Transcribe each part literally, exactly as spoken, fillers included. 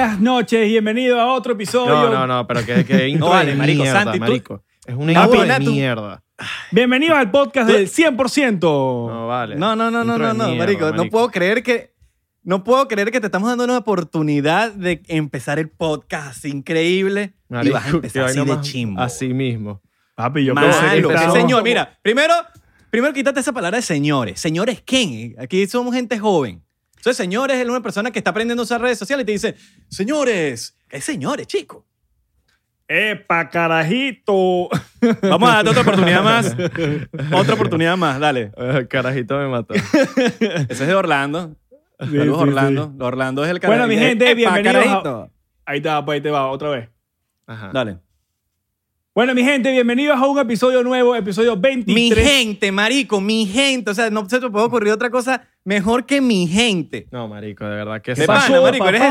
Buenas noches, bienvenido a otro episodio. No, no, no, pero que, que intro no, vale, de marico, mierda, Santi, marico. Es una intro de mierda. Bienvenido al podcast del cien por ciento. No, vale. No, no, no, no, no, no, mierda, marico. No puedo creer que... No puedo creer que te estamos dando una oportunidad de empezar el podcast así increíble, marico, y vas a empezar así de chimbo. Así mismo. Papi, yo Malo, pensé que estamos... Señor, mira, primero, primero quítate esa palabra de señores. ¿Señores quién? Aquí somos gente joven. Entonces, señores, es una persona que está aprendiendo a usar redes sociales y te dice, señores, ¿qué señores, chico? ¡Epa, carajito! Vamos a darte otra oportunidad más. Otra oportunidad más, dale. Uh, carajito me mató. Ese es de Orlando. Sí, sí, Orlando. Sí. Orlando es el carajito. Bueno, mi gente, bienvenidos. A... Ahí te va, pues ahí te va, otra vez. Ajá. Dale. Bueno, mi gente, bienvenidos a un episodio nuevo, episodio veintitrés. Mi gente, marico, mi gente. O sea, no se te puede ocurrir otra cosa mejor que mi gente. No, marico, de verdad que... ¿Qué pasó, pana, marico? Eres...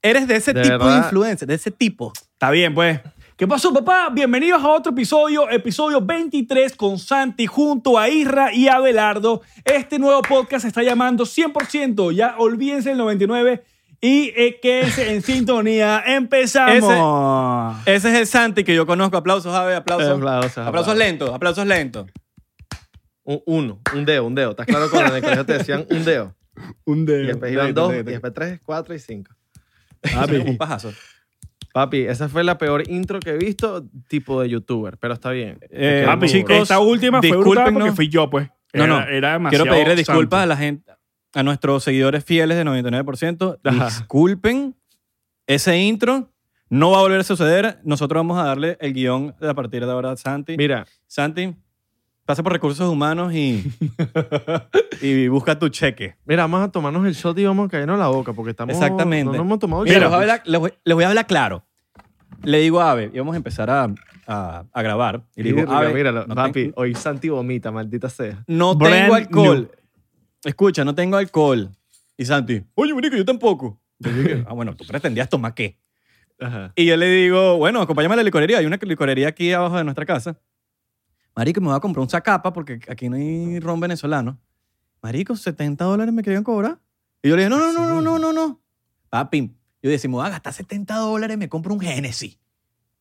Eres de ese de tipo verdad. De influencer, de ese tipo. Está bien, pues. ¿Qué pasó, papá? Bienvenidos a otro episodio, episodio veintitrés con Santi junto a Isra y Abelardo. Este nuevo podcast se está llamando cien por ciento. Ya olvídense el noventa y nueve por ciento y eh, quédense en sintonía. ¡Empezamos! Ese, ese es el Santi que yo conozco. Aplausos, Abe, aplausos. Aplausos, aplausos, aplausos lentos, aplausos lentos. Un, uno, un dedo, un dedo. ¿Estás claro con el colegio te decían un dedo? Un dedo. Y después iban dos, y después tres, cuatro y cinco. Papi, un pajazo. Papi, esa fue la peor intro que he visto, tipo de youtuber, pero está bien. Eh, papi, chicos, esta última fue brutal porque fui yo, pues. Era, no, no. Era demasiado. Quiero pedirle disculpas santo. a la gente, a nuestros seguidores fieles de noventa y nueve por ciento. Ajá. Disculpen ese intro. No va a volver a suceder. Nosotros vamos a darle el guión a partir de ahora a Santi. Mira. Santi, pasa por recursos humanos y, y busca tu cheque. Mira, vamos a tomarnos el shot y vamos a caernos la boca porque estamos... Exactamente. No nos hemos tomado el shot. Mira, les voy, hablar, les, voy, les voy a hablar claro. Le digo a Abe, y vamos a empezar a, a, a grabar. Y le digo, Abe... Míralo, no papi, tengo... hoy Santi vomita, maldita sea. No Brand tengo alcohol. New. Escucha, no tengo alcohol. Y Santi, oye, marico, yo tampoco. Yo, ah, bueno, tú pretendías tomar qué. Ajá. Y yo le digo, bueno, acompáñame a la licorería. Hay una licorería aquí abajo de nuestra casa. Marico, me voy a comprar un Zacapa porque aquí no hay ron venezolano. Marico, setenta dólares me querían cobrar. Y yo le dije, no, no, no, no, no, no, no. Papi, yo decía, me voy a gastar setenta dólares, me compro un Genesis.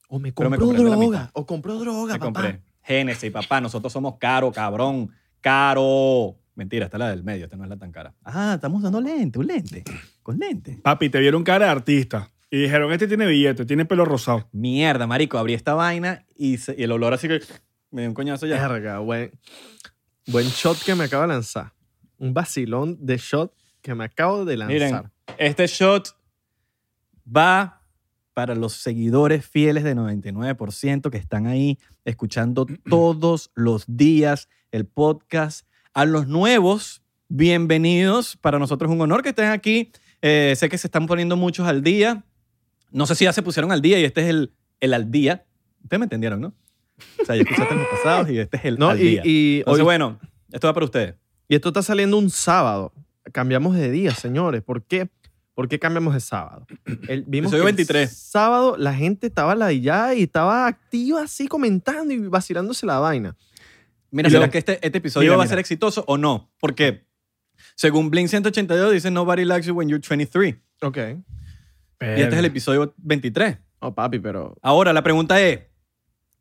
O me compro me droga, o compro droga, me papá. Compré. Genesis, papá, nosotros somos caro, cabrón. Caro. Mentira, esta es la del medio, esta no es la tan cara. Ah, estamos usando lente, un lente, con lente. Papi, te vieron cara de artista. Y dijeron, este tiene billete, tiene pelo rosado. Mierda, marico, abrí esta vaina y, se, y el olor así que... Me dio un coñazo ya. Verga, buen, buen shot que me acabo de lanzar. Un vacilón de shot que me acabo de lanzar. Miren, este shot va para los seguidores fieles de noventa y nueve por ciento que están ahí escuchando todos los días el podcast. A los nuevos, bienvenidos. Para nosotros es un honor que estén aquí. Eh, sé que se están poniendo muchos al día. No sé si ya se pusieron al día y este es el, el al día. Ustedes me entendieron, ¿no? O sea, ya escuchaste los pasados y este es el no, al y, día. Y entonces, hoy, bueno, esto va para ustedes. Y esto está saliendo un sábado. Cambiamos de día, señores. ¿Por qué? ¿Por qué cambiamos de sábado? El, vimos que veintitrés. El sábado la gente estaba ladillada y estaba activa así comentando y vacilándose la vaina. Mira, ¿será que este, este episodio mira, va mira. a ser exitoso o no? Porque según Blink ciento ochenta y dos dice Nobody likes you when you're twenty-three. Ok. Pero... Y este es el episodio veintitrés. Oh, papi, pero... Ahora, la pregunta es...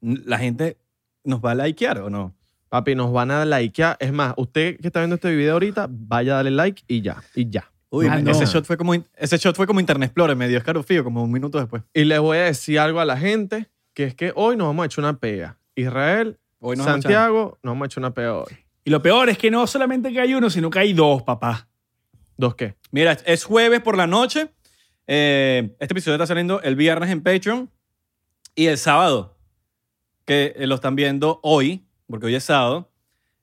¿La gente nos va a likear o no? Papi, nos van a likear. Es más, usted que está viendo este video ahorita, vaya a darle like y ya, y ya. Uy, no, ese, no. Shot fue como, ese shot fue como Internet Explorer, me dio escalofrío como un minuto después. Y les voy a decir algo a la gente, que es que hoy nos vamos a echar una pega. Israel, hoy nos Santiago, nos vamos a echar una pega hoy. Y lo peor es que no solamente que hay uno, sino que hay dos, papá. ¿Dos qué? Mira, es jueves por la noche. Eh, este episodio está saliendo el viernes en Patreon y el sábado. Que lo están viendo hoy, porque hoy es sábado,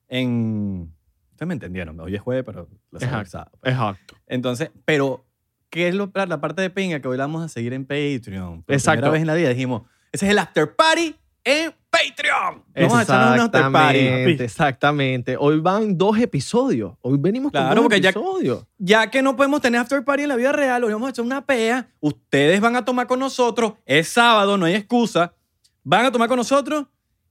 en... Ustedes me entendieron, hoy es jueves, pero lo saben sábado. Exacto. Entonces, pero, ¿qué es lo, la parte de pinga que hoy la vamos a seguir en Patreon? Por exacto. Primera vez en la vida dijimos, ese es el after party en Patreon. Vamos a echarnos un after party. Exactamente. Hoy van dos episodios. Hoy venimos claro, con dos porque episodios. Ya, ya que no podemos tener after party en la vida real, hoy vamos a echar una pea. Ustedes van a tomar con nosotros. Es sábado, no hay excusa. Van a tomar con nosotros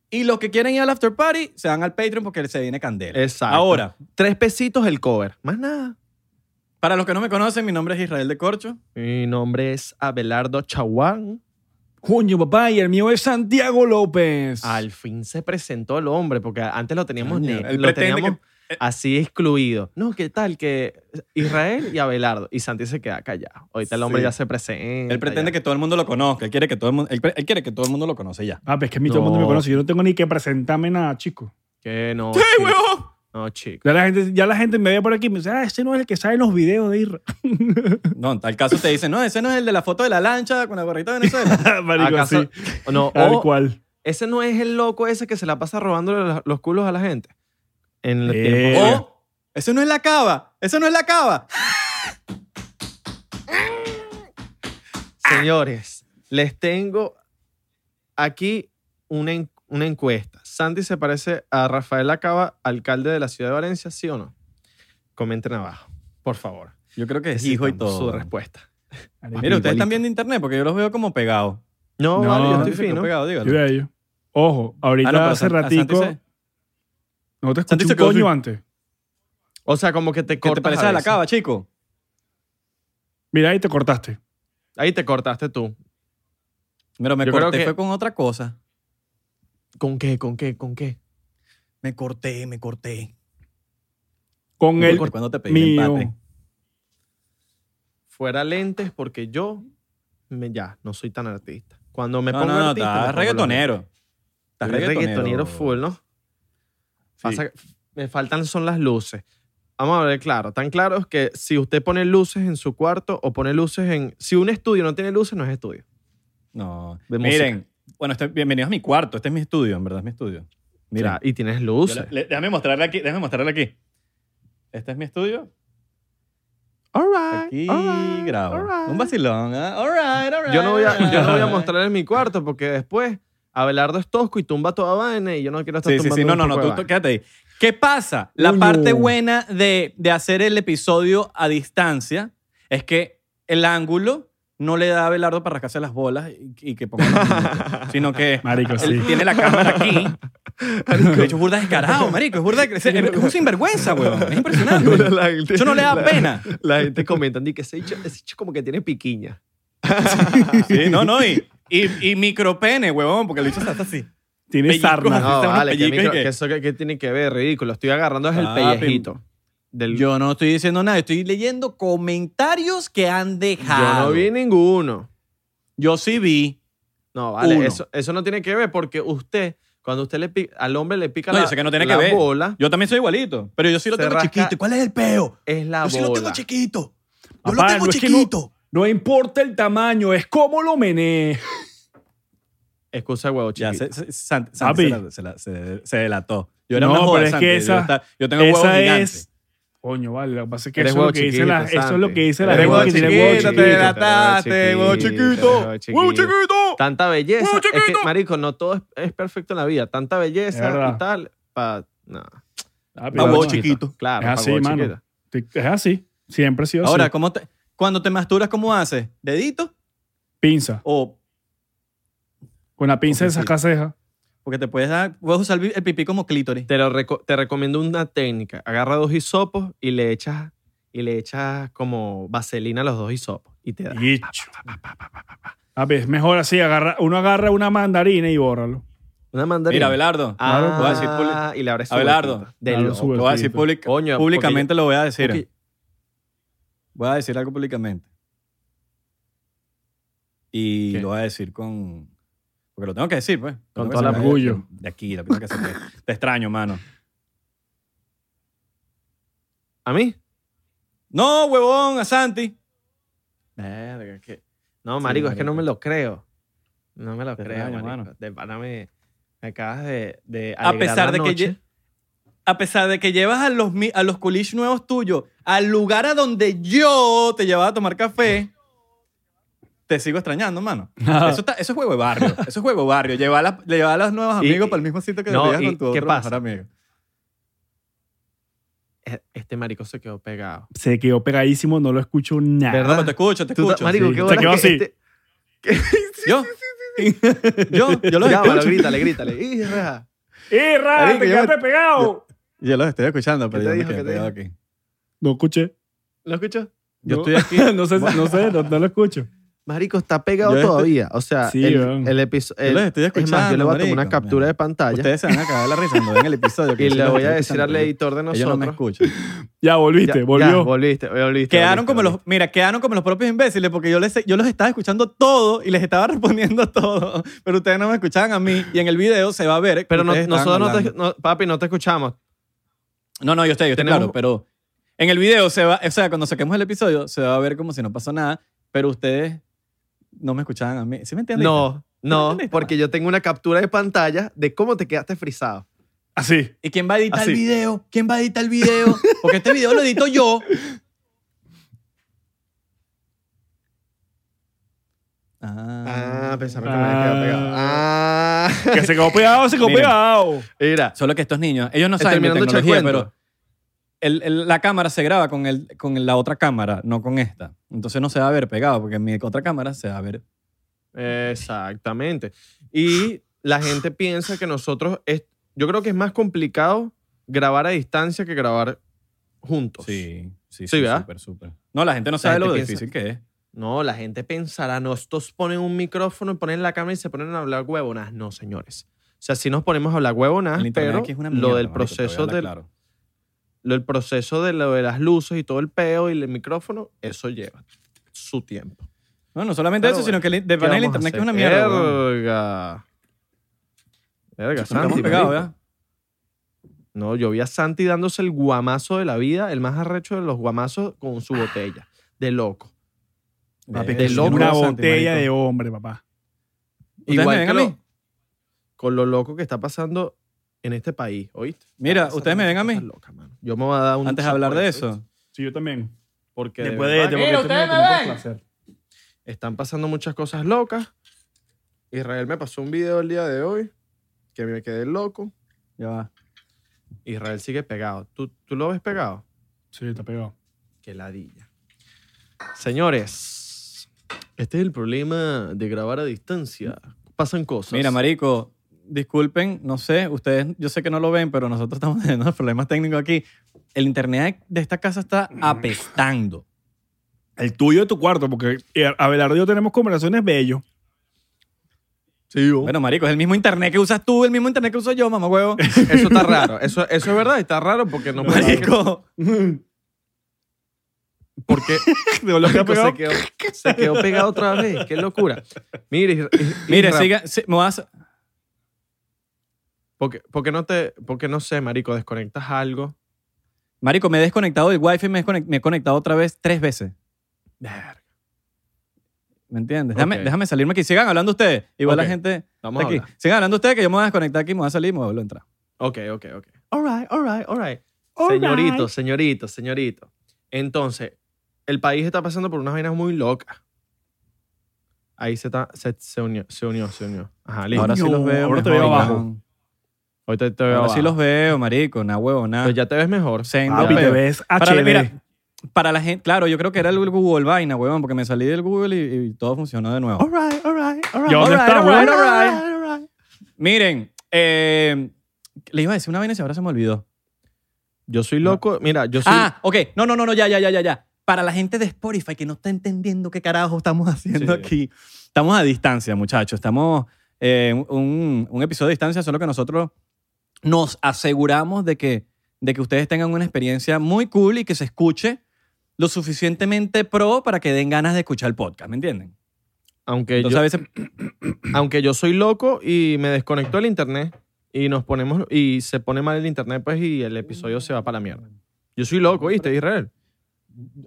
y los que quieren ir al after party se van al Patreon porque se viene candela. Exacto. Ahora, tres pesitos el cover. Más nada. Para los que no me conocen, mi nombre es Israel de Corcho. Mi nombre es Abelardo Chahuán. Coño, papá, y el mío es Santiago López. Al fin se presentó el hombre, porque antes lo teníamos, Coño, ne- lo teníamos que... así excluido. No, ¿qué tal? Que Israel y Abelardo. Y Santi se queda callado. Ahorita el hombre sí. ya se presenta. Él pretende ya. que todo el mundo lo conozca. Él quiere que todo el mundo, él, él quiere que todo el mundo lo conoce ya. Ah, pero es que a mí no. todo el mundo me conoce. Yo no tengo ni que presentarme nada, chico. Que no. ¡Sí, huevón! No, chico. Ya la gente, ya la gente me ve por aquí y me dice, ah, ese no es el que sale en los videos de Israel. No, en tal caso te dicen, no, ese no es el de la foto de la lancha con la gorrita de Venezuela. Marico, ¿acaso? Sí. No, tal o, cual. Ese no es el loco ese que se la pasa robándole los culos a la gente. En el eh. tiempo. O, ese no es la cava. Ese no es la cava. Señores, les tengo aquí una encuesta. Una encuesta. ¿Santi se parece a Rafael Lacaba, alcalde de la ciudad de Valencia, sí o no? Comenten abajo, por favor. Yo creo que es hijo y todo. Su respuesta. Mira, ustedes están viendo internet porque yo los veo como pegados. No, no, vale, yo estoy fino. Pegado, dígalo. Ojo, ahorita ah, no, hace ratico... Se... No te escuché un coño soy... antes. O sea, como que te cortas. ¿Te parece a Lacaba, chico? Mira, ahí te cortaste. Ahí te cortaste tú. Pero me yo corté que... fue con otra cosa. ¿Con qué? ¿Con qué? ¿Con qué? Me corté, me corté. Con el cuando te pedí mío. Empate. Fuera lentes porque yo me, ya no soy tan artista. Cuando me no, pongo no, no, artista... Estás reggaetonero. Estás reggaetonero. reggaetonero full, ¿no? Sí. Pasa, me faltan son las luces. Vamos a ver, claro. Tan claro es que si usted pone luces en su cuarto o pone luces en... Si un estudio no tiene luces, no es estudio. No. De miren... música. Bueno, este, bienvenidos a mi cuarto. Este es mi estudio, en verdad, es mi estudio. Mira, y tienes luces. Le, déjame mostrarle aquí, déjame mostrarle aquí. Este es mi estudio. All right, aquí all right, grabo. All right. Un vacilón, ¿eh? All right, all right. Yo no voy a, right. yo no voy a mostrar en mi cuarto porque después Abelardo es tosco y tumba toda vaina y yo no quiero estar sí, tumbando. Sí, sí, no, no, no, tú, tú, quédate ahí. ¿Qué pasa? La Uy, parte no. buena de, de hacer el episodio a distancia es que el ángulo... no le da a Abelardo para rascarse las bolas y que ponga las sino que marico, él sí. tiene la cámara aquí. Marico. De hecho, es burda descarado, marico. Es burda de crecer. Es un sinvergüenza, weón. Es impresionante. Gente, eso no le da la, pena. La gente comenta que ese hecho, ese hecho como que tiene piquiña. Sí, no, no. Y, y, y micropene, weón, porque el bicho está así. Tiene sarna. No, vale, que, micro, que... que eso que, que tiene que ver, ridículo. Estoy agarrando es el ah, pellejito. Pim. Del... Yo no estoy diciendo nada, estoy leyendo comentarios que han dejado. Yo no vi ninguno. Yo sí vi. No, vale, eso, eso no tiene que ver porque usted, cuando usted le pica, al hombre le pica no, la, yo sé que no tiene la que ver. bola. Yo también soy igualito, pero yo sí lo tengo rasca, chiquito. ¿Cuál es el peo? Es la yo bola. Yo sí lo tengo chiquito. Yo Papá, lo tengo no chiquito. Es que no, no importa el tamaño, es cómo lo mené. Excusa, huevo chiquito. Ya, se, se, Santi, Santi se, la, se, la, se, se delató. Yo era no, una joven, pero Santi, es que esa, está, yo tengo huevos gigantes. Coño, vale, lo que pasa es que eso es lo que dice la gente. Eso es lo que dice la gente. Huevo chiquito, te delataste, huevo chiquito, huevo chiquito. Tanta belleza. Chiquito. Es que, marico, no todo es, es perfecto en la vida. Tanta belleza y tal. Para no. ah, pa huevo chiquito. chiquito. Claro, es así, mano. Chiquito. Es así. Siempre ha sido así. Ahora, ¿cómo te, cuando te masturas, ¿cómo haces? ¿Dedito? Pinza. O. Con la pinza de esas casejas. Porque te puedes dar, puedes usar el pipí como clítoris. Te, lo reco- te recomiendo una técnica. Agarra dos hisopos y le echas, y le echas como vaselina a los dos hisopos. Y te da. A ver, es mejor así. Agarra, uno agarra una mandarina y bórralo. Una mandarina. Mira, Abelardo. Ah, y le abres su Abelardo. Lo voy a decir públic- Coño, públicamente. Yo, lo voy a decir. Porque... Voy a decir algo públicamente. Y ¿Qué? lo voy a decir con... Porque lo tengo que decir, pues. Con todo el orgullo. De aquí, lo que tengo que hacer. Te extraño, mano. ¿A mí? No, huevón, a Santi. Verga, que... No, marico, sí, es que no me lo creo. No me lo te creo, extraño, marico. De pana me, me acabas de, de alegrar a pesar la de noche. Que lle... A pesar de que llevas a los, a los culiches nuevos tuyos al lugar a donde yo te llevaba a tomar café... Te sigo extrañando, mano. No. Eso, está, eso es juego de barrio. Eso es juego de barrio. Llevar a, llevar a los nuevos amigos y, para el mismo sitio que no, te llevas con tu ¿qué otro pasa? Mejor amigo. Este marico se quedó pegado. Se quedó pegadísimo. No lo escucho nada. ¿Verdad? No, te escucho, te escucho. Marico, sí. ¿Qué se quedó así. Este... ¿Yo? ¿Yo? Yo los ya, escucho. Bueno, grítale, grítale. ¡Irra! ¡Irra! ¡Te quedaste pegado! Yo, yo los estoy escuchando, pero yo me quedé pegado aquí. No escuché. ¿Lo escuchó? Yo no, estoy aquí. no sé, no, sé no, no lo escucho. Marico, está pegado estoy, todavía. O sea, sí, el, el episodio... Yo les estoy escuchando, es más, yo le voy a tomar una captura de pantalla. Ustedes se van a cagar la risa cuando ven el episodio. Que y le voy a decir al editor de nosotros... Ellos no me escuchan. Ya, volviste, ya, volvió. Ya, volviste, volviste. Quedaron volviste, como volviste. los... Mira, quedaron como los propios imbéciles porque yo, les, yo los estaba escuchando todo y les estaba respondiendo todo. Pero ustedes no me escuchaban a mí y en el video se va a ver... Pero no, nosotros no te... No, papi, no te escuchamos. No, no, yo estoy, yo estoy claro, un... pero... En el video se va... O sea, cuando saquemos el episodio se va a ver como si no pasó nada, pero ustedes... No me escuchaban a mí. ¿Sí me entiendes? No, no, porque yo tengo una captura de pantalla de cómo te quedaste frisado. Así. ¿Y quién va a editar Así. el video? ¿Quién va a editar el video? Porque este video lo edito yo. Ah, ah pensaba que ah, me había quedado pegado. Ah. Que se quedó pegado, se quedó Mira, pegado. Mira. Solo que estos niños, ellos no saben de tecnología, pero el, el, la cámara se graba con, el, con la otra cámara, no con esta. Entonces no se va a ver pegado, porque en mi otra cámara se va a ver. Exactamente. Y la gente piensa que nosotros... Es, yo creo que es más complicado grabar a distancia que grabar juntos. Sí, sí, sí, súper, súper. No, la gente no sabe lo difícil que es. No, la gente pensará, no, estos ponen un micrófono, ponen la cámara y se ponen a hablar huevonas. No, señores. O sea, sí nos ponemos a hablar huevonas, pero lo del proceso del... El proceso de, lo de las luces y todo el peo y el micrófono, eso lleva su tiempo. No, no solamente Pero eso, bueno, sino que de panel internet que es una mierda. Verga. Verga, Santi. Pegado, no, yo vi a Santi dándose el guamazo de la vida, el más arrecho de los guamazos con su botella. De loco. Papi, de loco. Una botella Santi, de hombre, papá. Igual que lo, con lo loco que está pasando en este país, ¿oíste? Mira, ustedes me ven a mí. Loca, mano. Yo me voy a dar un... Antes de hablar de eso. ¿Oíste? Sí, yo también. Porque después de, de porque este me da placer. Están pasando muchas cosas locas. Israel me pasó un video el día de hoy que me quedé loco. Ya va. Israel sigue pegado. ¿Tú, tú lo ves pegado? Sí, está pegado. Qué ladilla. Señores, este es el problema de grabar a distancia. Pasan cosas. Mira, marico... Disculpen, no sé, ustedes, yo sé que no lo ven, pero nosotros estamos teniendo problemas técnicos aquí. El internet de esta casa está apestando. El tuyo de tu cuarto, porque Abelardo y yo tenemos conversaciones bello. Sí, oh. Bueno, marico, es el mismo internet que usas tú, el mismo internet que uso yo, mamá huevo. Eso está raro, eso, eso es verdad, está raro porque no... Marico... Que... Porque se, quedó, se quedó pegado otra vez, qué locura. Mire, Mire, siga, si, me vas... Porque, porque, no te, porque no sé, marico, ¿desconectas algo? Marico, me he desconectado del wifi y me, me he conectado otra vez tres veces. Verga. ¿Me entiendes? Okay. Déjame, déjame salirme aquí. Sigan hablando ustedes. Igual okay. La gente Vamos está a aquí. Sigan hablando ustedes que yo me voy a desconectar aquí, me voy a salir y me voy a entrar. Ok, ok, ok. All right, all right, all right. All señorito, right. señorito, señorito. Entonces, el país está pasando por unas vainas muy locas. Ahí se, ta, se, se unió, se unió, se unió. Ajá, listo. Ahora sí los veo. Ahora te veo abajo. Hoy te, te veo Ahora abajo. Sí los veo, marico. Nah, huevo, nada. Pero ya te ves mejor. Ah, te ves H D. Para, mira, para la gente... Claro, yo creo que era el Google vaina, huevón, porque me salí del Google y, y todo funcionó de nuevo. All right, all right, all right. ¿Y dónde está, huevón? Right, all, right, all, right, all, right, all right. Miren, eh, le iba a decir una vaina y ahora se me olvidó. Yo soy loco... No. Mira, yo soy... Ah, ok. No, no, no, no, ya, ya, ya, ya, ya. Para la gente de Spotify que no está entendiendo qué carajo estamos haciendo sí. aquí. Estamos a distancia, muchachos. Estamos... Eh, un, un episodio de distancia, solo que nosotros... Nos aseguramos de que, de que ustedes tengan una experiencia muy cool y que se escuche lo suficientemente pro para que den ganas de escuchar el podcast, ¿me entienden? Aunque, Entonces, yo, a veces... aunque yo soy loco y me desconecto del internet y nos ponemos y se pone mal el internet pues y el episodio se va para la mierda. Yo soy loco, ¿viste, Israel?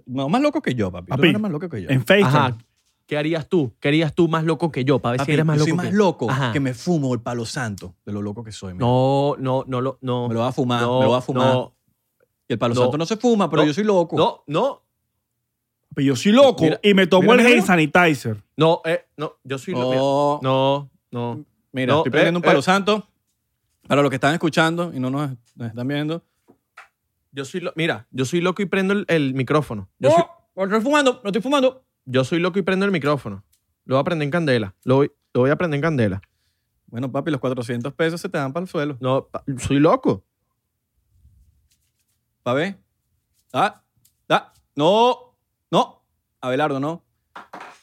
No, más loco que yo, papi. papi Tú eres más loco que yo. En Facebook. Ajá. ¿Qué harías tú? ¿Qué harías tú más loco que yo? Para ver Papi, si eres más loco. Yo soy más que... loco Ajá. que me fumo el palo santo de lo loco que soy. Mira. No, no, no, no. Me lo va a fumar, no, me lo va a fumar. No, y el palo no, santo no se fuma, pero no, yo soy loco. No, no. Pero yo soy loco mira, y me tomo el hand sanitizer. No, eh, no, yo soy loco. No, no, no. Mira, no, estoy prendiendo eh, un palo eh. santo para los que están escuchando y no nos, nos están viendo. Yo soy lo... Mira, yo soy loco y prendo el, el micrófono. Yo no, soy... no estoy fumando, no estoy fumando. Yo soy loco y prendo el micrófono. Lo voy a prender en candela. Lo voy, lo voy a prender en candela. Bueno, papi, los cuatrocientos pesos se te dan para el suelo. No, pa, soy loco. ¿Pa' ver? Ah, ah, no, No, Abelardo, no.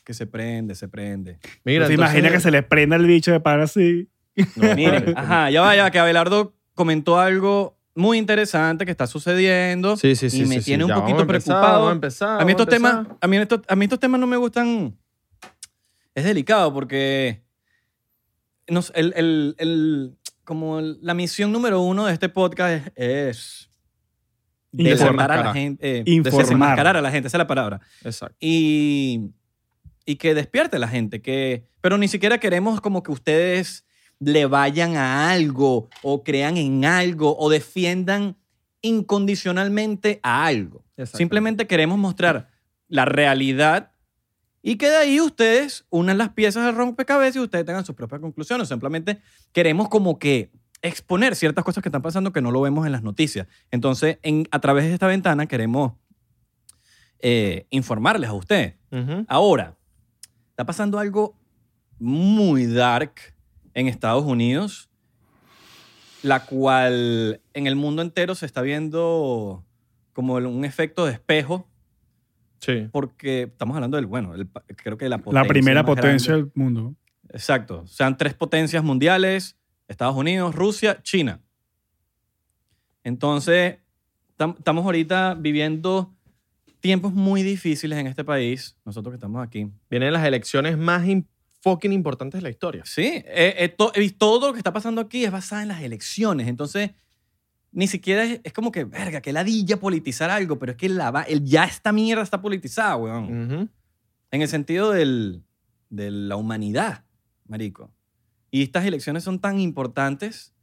Que se prende, se prende. Mira, ¿te entonces... imaginas que se les prenda el bicho de pan así? No, miren, ajá, ya vaya, que Abelardo comentó algo muy interesante que está sucediendo. Sí, sí, sí. Y me sí, tiene sí. un ya, poquito empezar, preocupado. Vamos a empezar. A mí estos temas, a mí estos, a mí estos temas no me gustan. Es delicado porque no, el, el, el, como la misión número uno de este podcast es, es desenmascarar a la gente, eh, desenmascarar a la gente, esa es la palabra. Exacto. Y, y que despierte a la gente, que, pero ni siquiera queremos como que ustedes le vayan a algo o crean en algo o defiendan incondicionalmente a algo. Simplemente queremos mostrar la realidad y que de ahí ustedes unan las piezas del rompecabezas y ustedes tengan sus propias conclusiones. Simplemente queremos como que exponer ciertas cosas que están pasando que no lo vemos en las noticias. Entonces, en, a través de esta ventana queremos eh, informarles a ustedes. Uh-huh. Ahora, está pasando algo muy dark en Estados Unidos, la cual en el mundo entero se está viendo como un efecto de espejo. Sí. Porque estamos hablando del, bueno, el, creo que la potencia. La primera potencia grande del mundo. Exacto. O sea, tres potencias mundiales: Estados Unidos, Rusia, China. Entonces, tam, estamos ahorita viviendo tiempos muy difíciles en este país, nosotros que estamos aquí. Vienen las elecciones más importantes. Fucking importante es la historia. Sí, eh, eh, to, eh, todo lo que está pasando aquí es basado en las elecciones. Entonces, ni siquiera es, es como que, verga, que ladilla politizar algo, pero es que la va, el, ya esta mierda está politizada, weón. Uh-huh. En el sentido del, de la humanidad, marico. Y estas elecciones son tan importantes,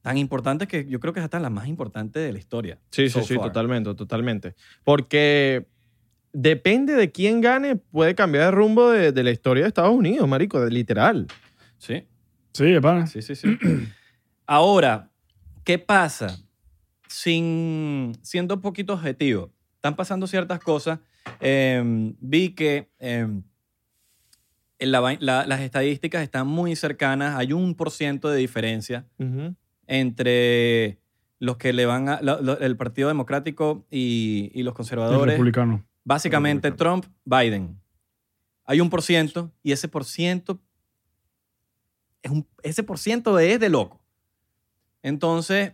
tan importantes que yo creo que es hasta la más importante de la historia. Sí, so sí, far. sí, totalmente, totalmente. Porque... depende de quién gane, puede cambiar el rumbo de, de la historia de Estados Unidos, marico, de, literal. Sí. Sí, es para. Sí, sí, sí. Ahora, ¿qué pasa? Sin, siendo un poquito objetivo, están pasando ciertas cosas. Eh, vi que eh, la, la, las estadísticas están muy cercanas. Hay un por ciento de diferencia uh-huh. entre los que le van a, la, la, el Partido Democrático y, y los conservadores. El republicano. Básicamente Trump, Biden. Hay un por ciento y ese por ciento es un, ese por ciento es de loco. Entonces,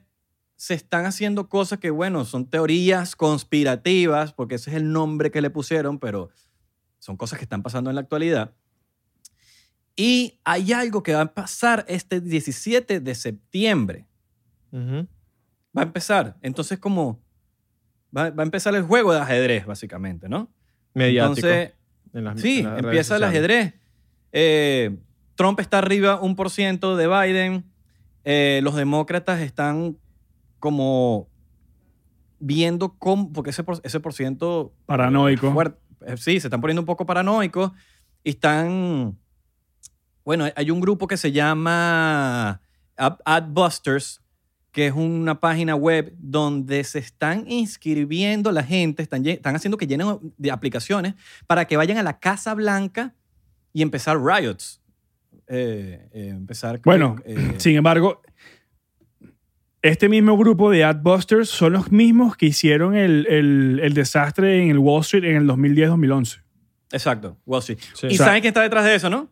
se están haciendo cosas que, bueno, son teorías conspirativas, porque ese es el nombre que le pusieron, pero son cosas que están pasando en la actualidad. Y hay algo que va a pasar este diecisiete de septiembre. Uh-huh. Va a empezar. Entonces, como... Va, va a empezar el juego de ajedrez, básicamente, ¿no? Mediático. Entonces, en las, sí, en las empieza el ajedrez. Eh, Trump está arriba un por ciento de Biden. Eh, los demócratas están como viendo cómo... Porque ese por, ese por ciento... Paranoico. Fuerte, sí, se están poniendo un poco paranoicos. Y están... Bueno, hay un grupo que se llama Adbusters, que es una página web donde se están inscribiendo la gente, están, están haciendo que llenen de aplicaciones para que vayan a la Casa Blanca y empezar riots. Eh, eh, empezar, bueno, eh, sin embargo, este mismo grupo de Adbusters son los mismos que hicieron el, el, el desastre en el Wall Street en el dos mil diez dos mil once. Exacto, Wall Street. Sí. ¿Y o sea, saben quién está detrás de eso, no?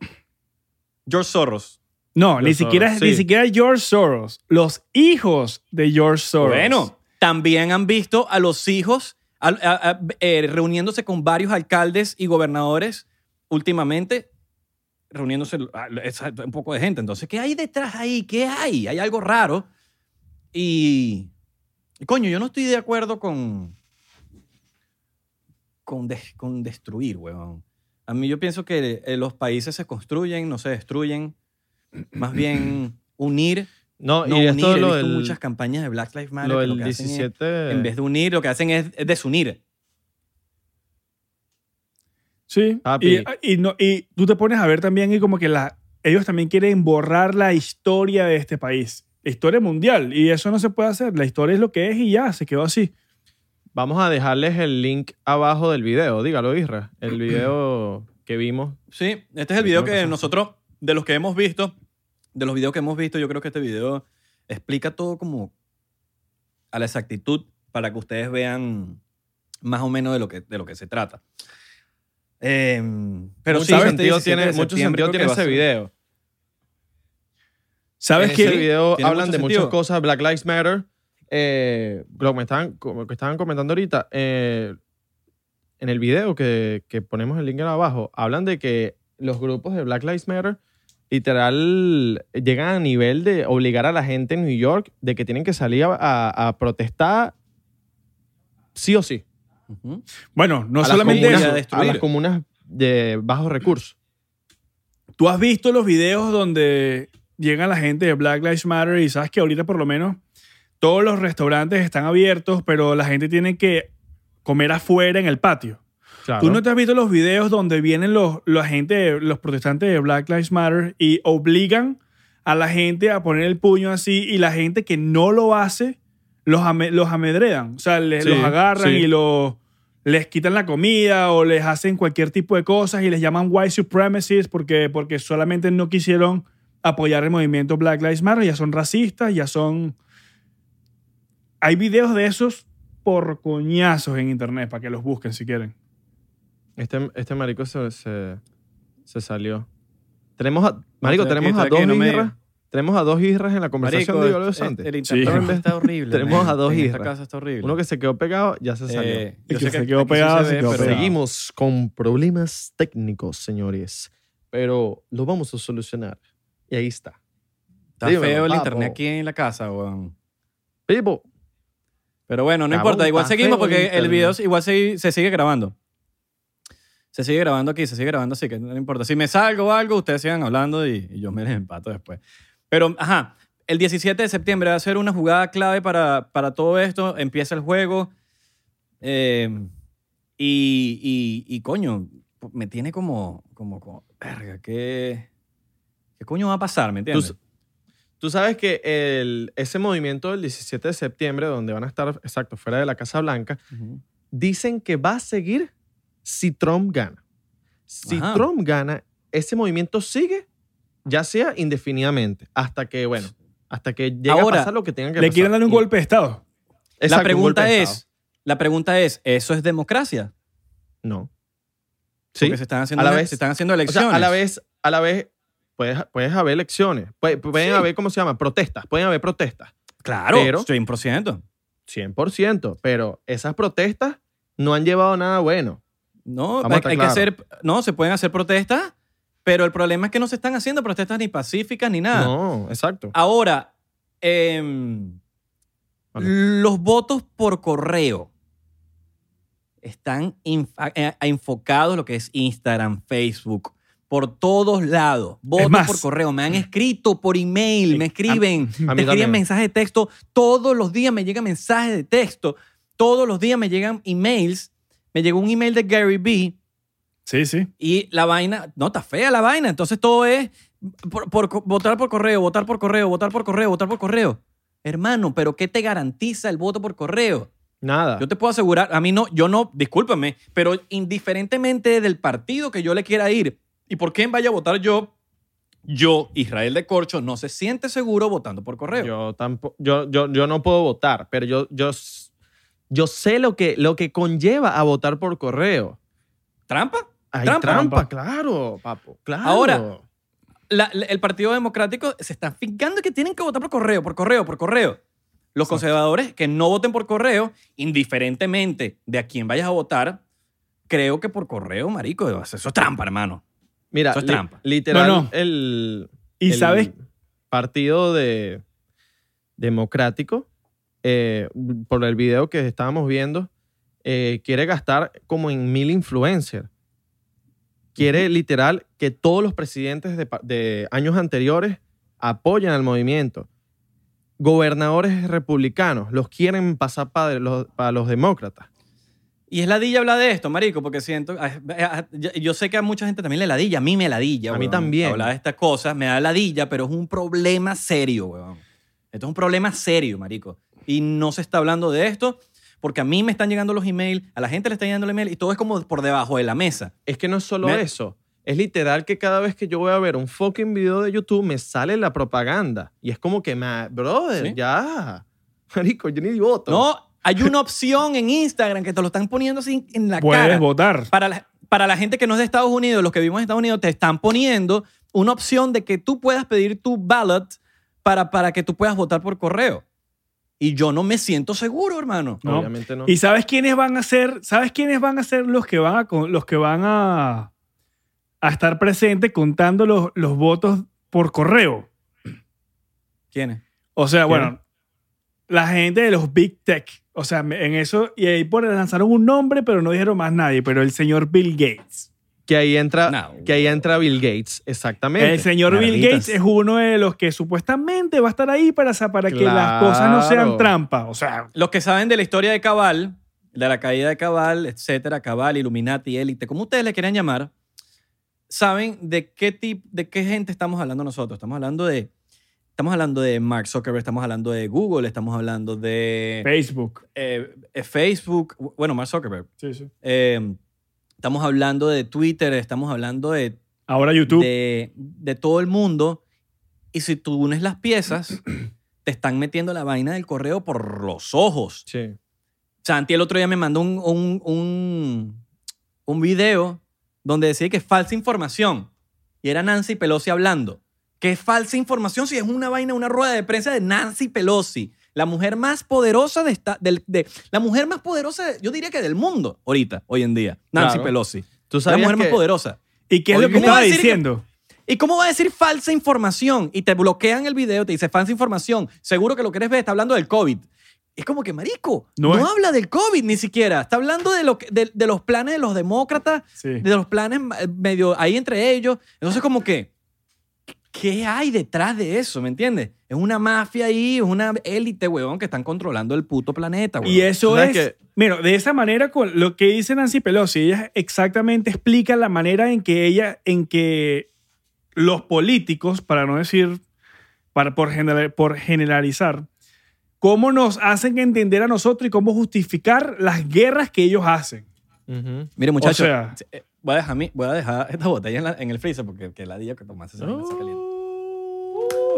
George Soros. No, George ni siquiera, Soros, sí. ni siquiera George Soros. Los hijos de George Soros. Bueno, también han visto a los hijos a, a, a, eh, reuniéndose con varios alcaldes y gobernadores últimamente, reuniéndose a, a, a un poco de gente. Entonces, ¿qué hay detrás ahí? ¿Qué hay? Hay algo raro. Y, coño, yo no estoy de acuerdo con, con, de, con destruir, huevón. A mí yo pienso que eh, los países se construyen, no se destruyen. Más bien unir, no, no y esto unir. Lo He visto del, muchas campañas de Black Lives Matter. Lo del lo diecisiete... Es, en vez de unir, lo que hacen es, es desunir. Sí. Y, y, no, y tú te pones a ver también y como que la, ellos también quieren borrar la historia de este país. La historia mundial. Y eso no se puede hacer. La historia es lo que es y ya, se quedó así. Vamos a dejarles el link abajo del video. Dígalo, Isra. El video que vimos. Sí, este es el video que nosotros... De los que hemos visto, de los videos que hemos visto, yo creo que este video explica todo como a la exactitud para que ustedes vean más o menos de lo que, de lo que se trata. Eh, pero mucho sí, sentido tiene, mucho sentido tiene ese video. ¿Sabes qué? En ese video hablan de muchas cosas. Black Lives Matter. Eh, lo que me estaban, como que estaban comentando ahorita. Eh, en el video que, que ponemos el link abajo, hablan de que los grupos de Black Lives Matter literal llegan a nivel de obligar a la gente en New York de que tienen que salir a, a, a protestar sí o sí. Uh-huh. Bueno, no a solamente las comunas, a, a las comunas de bajos recursos. ¿Tú has visto los videos donde llega la gente de Black Lives Matter y sabes que ahorita por lo menos todos los restaurantes están abiertos, pero la gente tiene que comer afuera en el patio? Claro. ¿Tú no te has visto los videos donde vienen los, la gente, los protestantes de Black Lives Matter y obligan a la gente a poner el puño así y la gente que no lo hace los, ame, los amedredan? O sea, les, sí, los agarran sí. y los, les quitan la comida o les hacen cualquier tipo de cosas y les llaman white supremacists porque, porque solamente no quisieron apoyar el movimiento Black Lives Matter. Ya son racistas, ya son... Hay videos de esos por coñazos en internet para que los busquen si quieren. Este, este marico se, se, se salió. Tenemos a, marico, tenemos a, dos no me... isras, tenemos a dos isras en la conversación marico, de Diego Santi. El, el internet sí. está horrible. Tenemos man. a dos en isras. Esta casa está horrible. Uno que se quedó pegado ya se salió. Eh, el que, que se quedó pegado se, se quedó pegado. Seguimos con problemas técnicos, señores. Pero los vamos a solucionar. Y ahí está. Está Dímelo, feo el papo. internet aquí en la casa, weón. Pipo. Pero bueno, no Cabo, importa. Igual seguimos porque el, el video igual se, se sigue grabando. Se sigue grabando aquí, se sigue grabando, así que no importa. Si me salgo o algo, ustedes sigan hablando y, y yo me les empato después. Pero, ajá, el diecisiete de septiembre va a ser una jugada clave para, para todo esto. Empieza el juego. Eh, y, y, y, coño, me tiene como, como, como verga, ¿qué, ¿qué coño va a pasar? ¿Me entiendes? Tú, tú sabes que el, ese movimiento del diecisiete de septiembre, donde van a estar, exacto, fuera de la Casa Blanca, uh-huh. dicen que va a seguir... Si Trump gana. Si Ajá. Trump gana, ese movimiento sigue, ya sea indefinidamente, hasta que, bueno, hasta que llegue Ahora, a pasar lo que tengan que pasar. ¿Le quieren dar un golpe de Estado? Exacto, la pregunta es, Estado. la pregunta es, ¿eso es democracia? No. Sí. Porque se están haciendo, a la vez, se están haciendo elecciones. O sea, a la vez, a la vez, puedes, puedes haber elecciones, pueden, pueden sí. haber, ¿cómo se llama? Protestas, pueden haber protestas. Claro, pero, cien por ciento. cien por ciento, pero esas protestas no han llevado nada bueno. No, hay, hay claro. que hacer, no, se pueden hacer protestas, pero el problema es que no se están haciendo protestas ni pacíficas ni nada. No, exacto. Ahora, eh, vale. los votos por correo están infa- eh, enfocados en lo que es Instagram, Facebook, por todos lados. Votos por correo. Me han escrito por email, sí. me escriben, a, a me escriben también. mensajes de texto. Todos los días me llegan mensajes de texto. Todos los días me llegan emails. Me llegó un email de Gary Vee. Sí, sí. Y la vaina... No, está fea la vaina. Entonces todo es por, por, votar por correo, votar por correo, votar por correo, votar por correo. Hermano, ¿pero qué te garantiza el voto por correo? Nada. Yo te puedo asegurar... A mí no... Yo no... Discúlpame. Pero indiferentemente del partido que yo le quiera ir y por quién vaya a votar yo, yo, Israel de Corcho, no se siente seguro votando por correo. Yo tampoco... Yo, yo, yo no puedo votar, pero yo... yo Yo sé lo que, lo que conlleva a votar por correo. ¿Trampa? Hay trampa, trampa, claro, papo, claro. Ahora, la, la, el Partido Democrático se está fijando que tienen que votar por correo, por correo, por correo. Los Exacto. conservadores que no voten por correo, indiferentemente de a quién vayas a votar, creo que por correo, marico, eso es trampa, hermano. Mira, eso es li, trampa. Literal, no, no. el, ¿Y el sabes? Partido de, Democrático Eh, por el video que estábamos viendo, eh, quiere gastar como en mil influencers. Quiere literal que todos los presidentes de, de años anteriores apoyen al movimiento. Gobernadores republicanos los quieren pasar para los, para los demócratas. Y es ladilla hablar de esto, marico, porque siento... Yo sé que a mucha gente también le ladilla, a mí me ladilla. A mí también. Hablar de estas cosas me da ladilla, pero es un problema serio, weón. Esto es un problema serio, marico. Y no se está hablando de esto porque a mí me están llegando los emails, a la gente le están llegando los emails y todo es como por debajo de la mesa. Es que no es solo me... eso. Es literal que cada vez que yo voy a ver un fucking video de YouTube me sale la propaganda. Y es como que, me... brother, ¿Sí? ya. Marico, yo ni voto. No, Hay una opción en Instagram que te lo están poniendo así en la Puedes cara. Puedes votar. Para la, para la gente que no es de Estados Unidos, los que vivimos en Estados Unidos, te están poniendo una opción de que tú puedas pedir tu ballot para, para que tú puedas votar por correo. Y yo no me siento seguro, hermano. No. Obviamente no. ¿Y sabes quiénes van a ser? ¿Sabes quiénes van a ser los que van a, los que van a, a estar presentes contando los, los votos por correo? ¿Quiénes? O sea, ¿Quiénes? Bueno, la gente de los Big Tech. O sea, en eso, y ahí por lanzaron un nombre, pero no dijeron más nadie, pero el señor Bill Gates. Que ahí entra, no. que ahí entra Bill Gates, exactamente. El señor Maraditas. Bill Gates es uno de los que supuestamente va a estar ahí para, para claro. que las cosas no sean trampa. O sea, los que saben de la historia de Cabal, de la caída de Cabal, etcétera, Cabal, Illuminati, élite, como ustedes le quieran llamar, saben de qué tipo, de qué gente estamos hablando nosotros. Estamos hablando de Estamos hablando de Mark Zuckerberg, estamos hablando de Google, estamos hablando de... Facebook. Eh, eh, Facebook, bueno, Mark Zuckerberg. Sí, sí. Eh, estamos hablando de Twitter, estamos hablando de... Ahora YouTube. De, de todo el mundo. Y si tú unes las piezas, te están metiendo la vaina del correo por los ojos. Sí. Santi el otro día me mandó un, un, un, un video donde decía que es falsa información. Y era Nancy Pelosi hablando. Que es falsa información si es una vaina, una rueda de prensa de Nancy Pelosi, la mujer más poderosa de esta, del, de la mujer más poderosa, de, yo diría que del mundo ahorita, hoy en día, Nancy claro. Pelosi, ¿Tú sabes la mujer que, más poderosa. ¿Y qué es lo que estaba diciendo? Que, ¿y cómo va a decir falsa información? Y te bloquean el video, te dice falsa información. Seguro que lo quieres ver, está hablando del COVID. Es como que, marico, no, no habla del COVID ni siquiera. Está hablando de, lo, de, de los planes de los demócratas, sí. de los planes medio ahí entre ellos. Entonces como que, ¿qué hay detrás de eso? ¿Me entiendes? Es una mafia ahí, es una élite, huevón, que están controlando el puto planeta, huevón. Y eso es... Que... Mira, de esa manera, con lo que dice Nancy Pelosi, ella exactamente explica la manera en que ella, en que los políticos, para no decir, para, por, general, por generalizar, cómo nos hacen entender a nosotros y cómo justificar las guerras que ellos hacen. Uh-huh. Mire, muchachos... O sea, Voy a dejar, voy a dejar esta botella en, la, en el freezer porque que la día que tomaste se la hace caliente.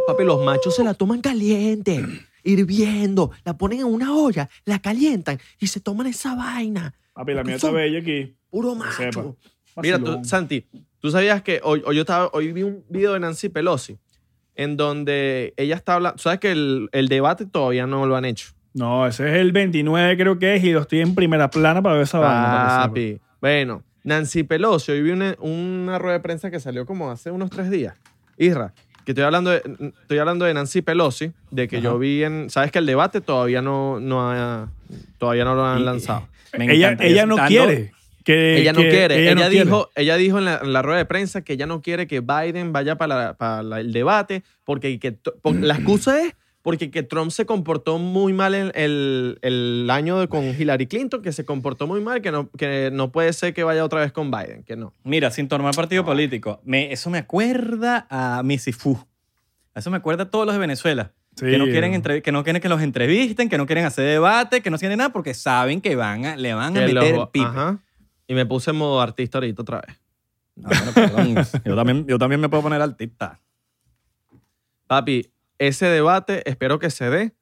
Papi, los machos se la toman caliente, hirviendo, la ponen en una olla, la calientan y se toman esa vaina. Papi, la mía está bella aquí. Puro macho. Mira, tú, Santi, tú sabías que hoy, hoy, yo estaba, hoy vi un video de Nancy Pelosi en donde ella está hablando. ¿Sabes que el, el debate todavía no lo han hecho? No, ese es el veintinueve creo que es y yo estoy en primera plana para ver esa vaina. Papi, bueno. Nancy Pelosi, hoy vi una, una rueda de prensa que salió como hace unos tres días. Isra, que estoy hablando de, estoy hablando de Nancy Pelosi, de que Ajá. yo vi en... Sabes que el debate todavía no, no, ha, todavía no lo han lanzado. Ella, ella no quiere. Que, ella no que, quiere. Ella, ella, no dijo, quiere. Ella dijo en la, en la rueda de prensa que ella no quiere que Biden vaya para, la, para la, el debate, porque que, por, la excusa es porque que Trump se comportó muy mal en el, el año de, con Hillary Clinton, que se comportó muy mal, que no, que no puede ser que vaya otra vez con Biden, que no. Mira, sin tomar partido no. político, me, eso me acuerda a Misifú. Eso me acuerda a todos los de Venezuela. Sí. Que, no quieren entre, que no quieren que los entrevisten, que no quieren hacer debate, que no quieren nada, porque saben que van a, le van a que meter los, el pipe. Ajá. Y me puse en modo artista ahorita otra vez. No, bueno, perdón. yo, también, yo también me puedo poner artista. Papi, ese debate espero que se dé.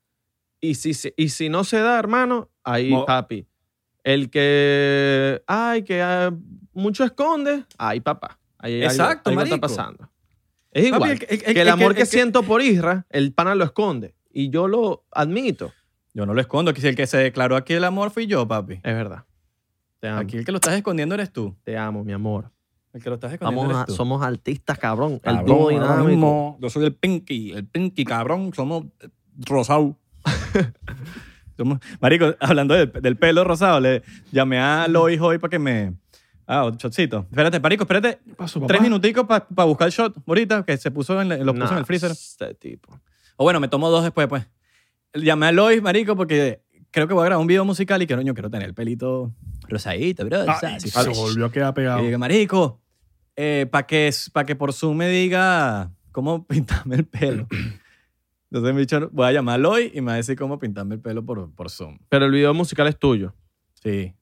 Y si, y si no se da, hermano, ahí, Mo- papi. El que... Ay, que ah, mucho esconde. Ay, papá. Ahí, exacto, algo, algo está pasando. Es igual. Papi, el, el, el, que el amor el, el, que, el, que siento por Isra, el pana lo esconde. Y yo lo admito. Yo no lo escondo. El que se declaró aquí el amor fui yo, papi. Es verdad. Te amo. Aquí el que lo estás escondiendo eres tú. Te amo, mi amor. El que lo estás escondiendo eres tú. Somos artistas, cabrón. cabrón el dúo dinámico. Yo soy el Pinky. El Pinky, cabrón. Somos rosado. Somos, marico, hablando del, del pelo rosado, le llamé a Lois hoy para que me... Ah, un shotcito. Espérate, marico, espérate. ¿Qué pasó, papá? Tres minuticos para pa buscar el shot ahorita, que se puso en, lo puso nah, en el freezer. Este tipo. O bueno, me tomo dos después, pues. Llamé a Lois, marico, porque creo que voy a grabar un video musical y que no, yo quiero tener el pelito rosadito, bro. Ah, ¿sabes? Se volvió a quedar pegado. Y digo, marico... Eh, para que, pa que por Zoom me diga cómo pintarme el pelo. Entonces me dicho, voy a llamarlo hoy y me va a decir cómo pintarme el pelo por, por Zoom. Pero el video musical es tuyo. Sí.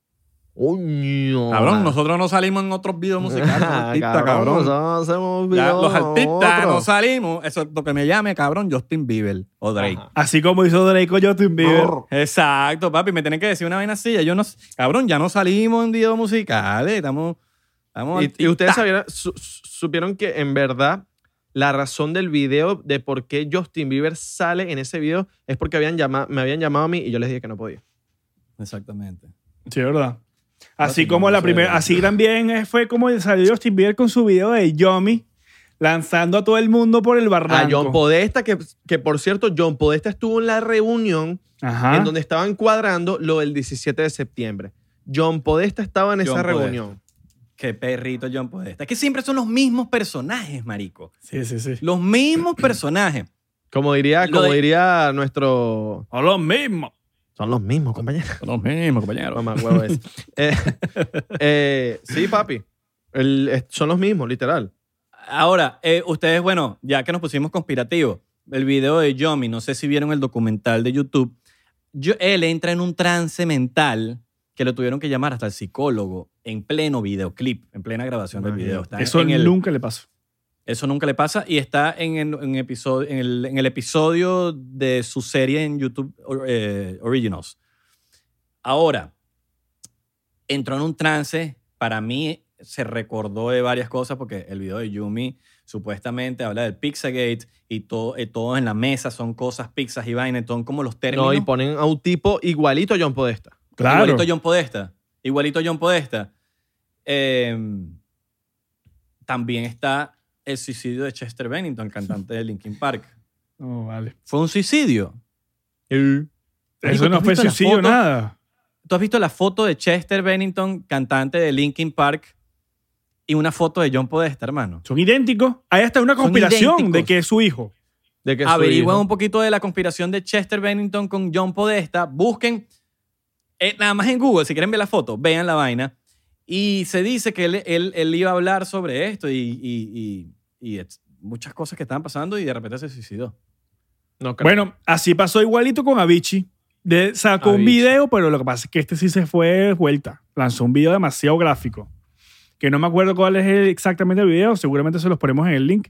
Oño, cabrón, nosotros no salimos en otros videos musicales. Artista, cabrón. cabrón. Hacemos videos, ya, los artistas otros. no salimos. Eso es lo que me llame, cabrón, Justin Bieber o Drake. Ajá. Así como hizo Drake con Justin Bieber. Arr. Exacto, papi. Me tienen que decir una vaina así. Yo no, cabrón, ya no salimos en videos musicales. Estamos, estamos y, y ustedes sabieron, su, supieron que en verdad la razón del video de por qué Justin Bieber sale en ese video es porque habían llama, me habían llamado a mí y yo les dije que no podía. Exactamente. Sí, es verdad. Así como la primera, así también fue como salió Justin Bieber con su video de Yomi, lanzando a todo el mundo por el barranco. A John Podesta, que, que por cierto, John Podesta estuvo en la reunión Ajá. en donde estaban cuadrando lo del diecisiete de septiembre. John Podesta estaba en John esa Podesta. reunión. Qué perrito John Podesta. Es que siempre son los mismos personajes, marico. Sí, sí, sí. Los mismos personajes. Como diría, como de... diría nuestro... O los mismos. Son los mismos, compañeros. Son los mismos, compañeros. Mamá, huevo es. Eh, eh, sí, papi. El, son los mismos, literal. Ahora, eh, ustedes, bueno, ya que nos pusimos conspirativos, el video de Yomi, no sé si vieron el documental de YouTube, yo, él entra en un trance mental que lo tuvieron que llamar hasta el psicólogo en pleno videoclip, en plena grabación Man, del video. Está eso en, en nunca el, le pasó. Eso nunca le pasa y está en, en, en, episodio, en, el, en el episodio de su serie en YouTube eh, Originals. Ahora, entró en un trance. Para mí se recordó de varias cosas porque el video de Yumi supuestamente habla del Pizzagate y todo, eh, todo en la mesa son cosas, pizzas y vainas, son como los términos. No, y ponen a un tipo igualito a John Podesta. Claro. Igualito a John Podesta. Igualito a John Podesta. Eh, también está... el suicidio de Chester Bennington, cantante de Linkin Park. No, oh, vale. ¿Fue un suicidio? Eh, eso no fue suicidio, foto, nada. ¿Tú has visto la foto de Chester Bennington, cantante de Linkin Park, y una foto de John Podesta, hermano? Son idénticos. Ahí está una conspiración de que es su hijo. De que es Averigüen su hijo. Un poquito de la conspiración de Chester Bennington con John Podesta. Busquen, eh, nada más en Google, si quieren ver la foto, vean la vaina. Y se dice que él, él, él iba a hablar sobre esto y... y, y y muchas cosas que estaban pasando y de repente se suicidó. No creo. Bueno, así pasó igualito con Avicii. De, sacó Avicii. un video, pero lo que pasa es que este sí se fue de vuelta. Lanzó un video demasiado gráfico. Que no me acuerdo cuál es exactamente el video. Seguramente se los ponemos en el link.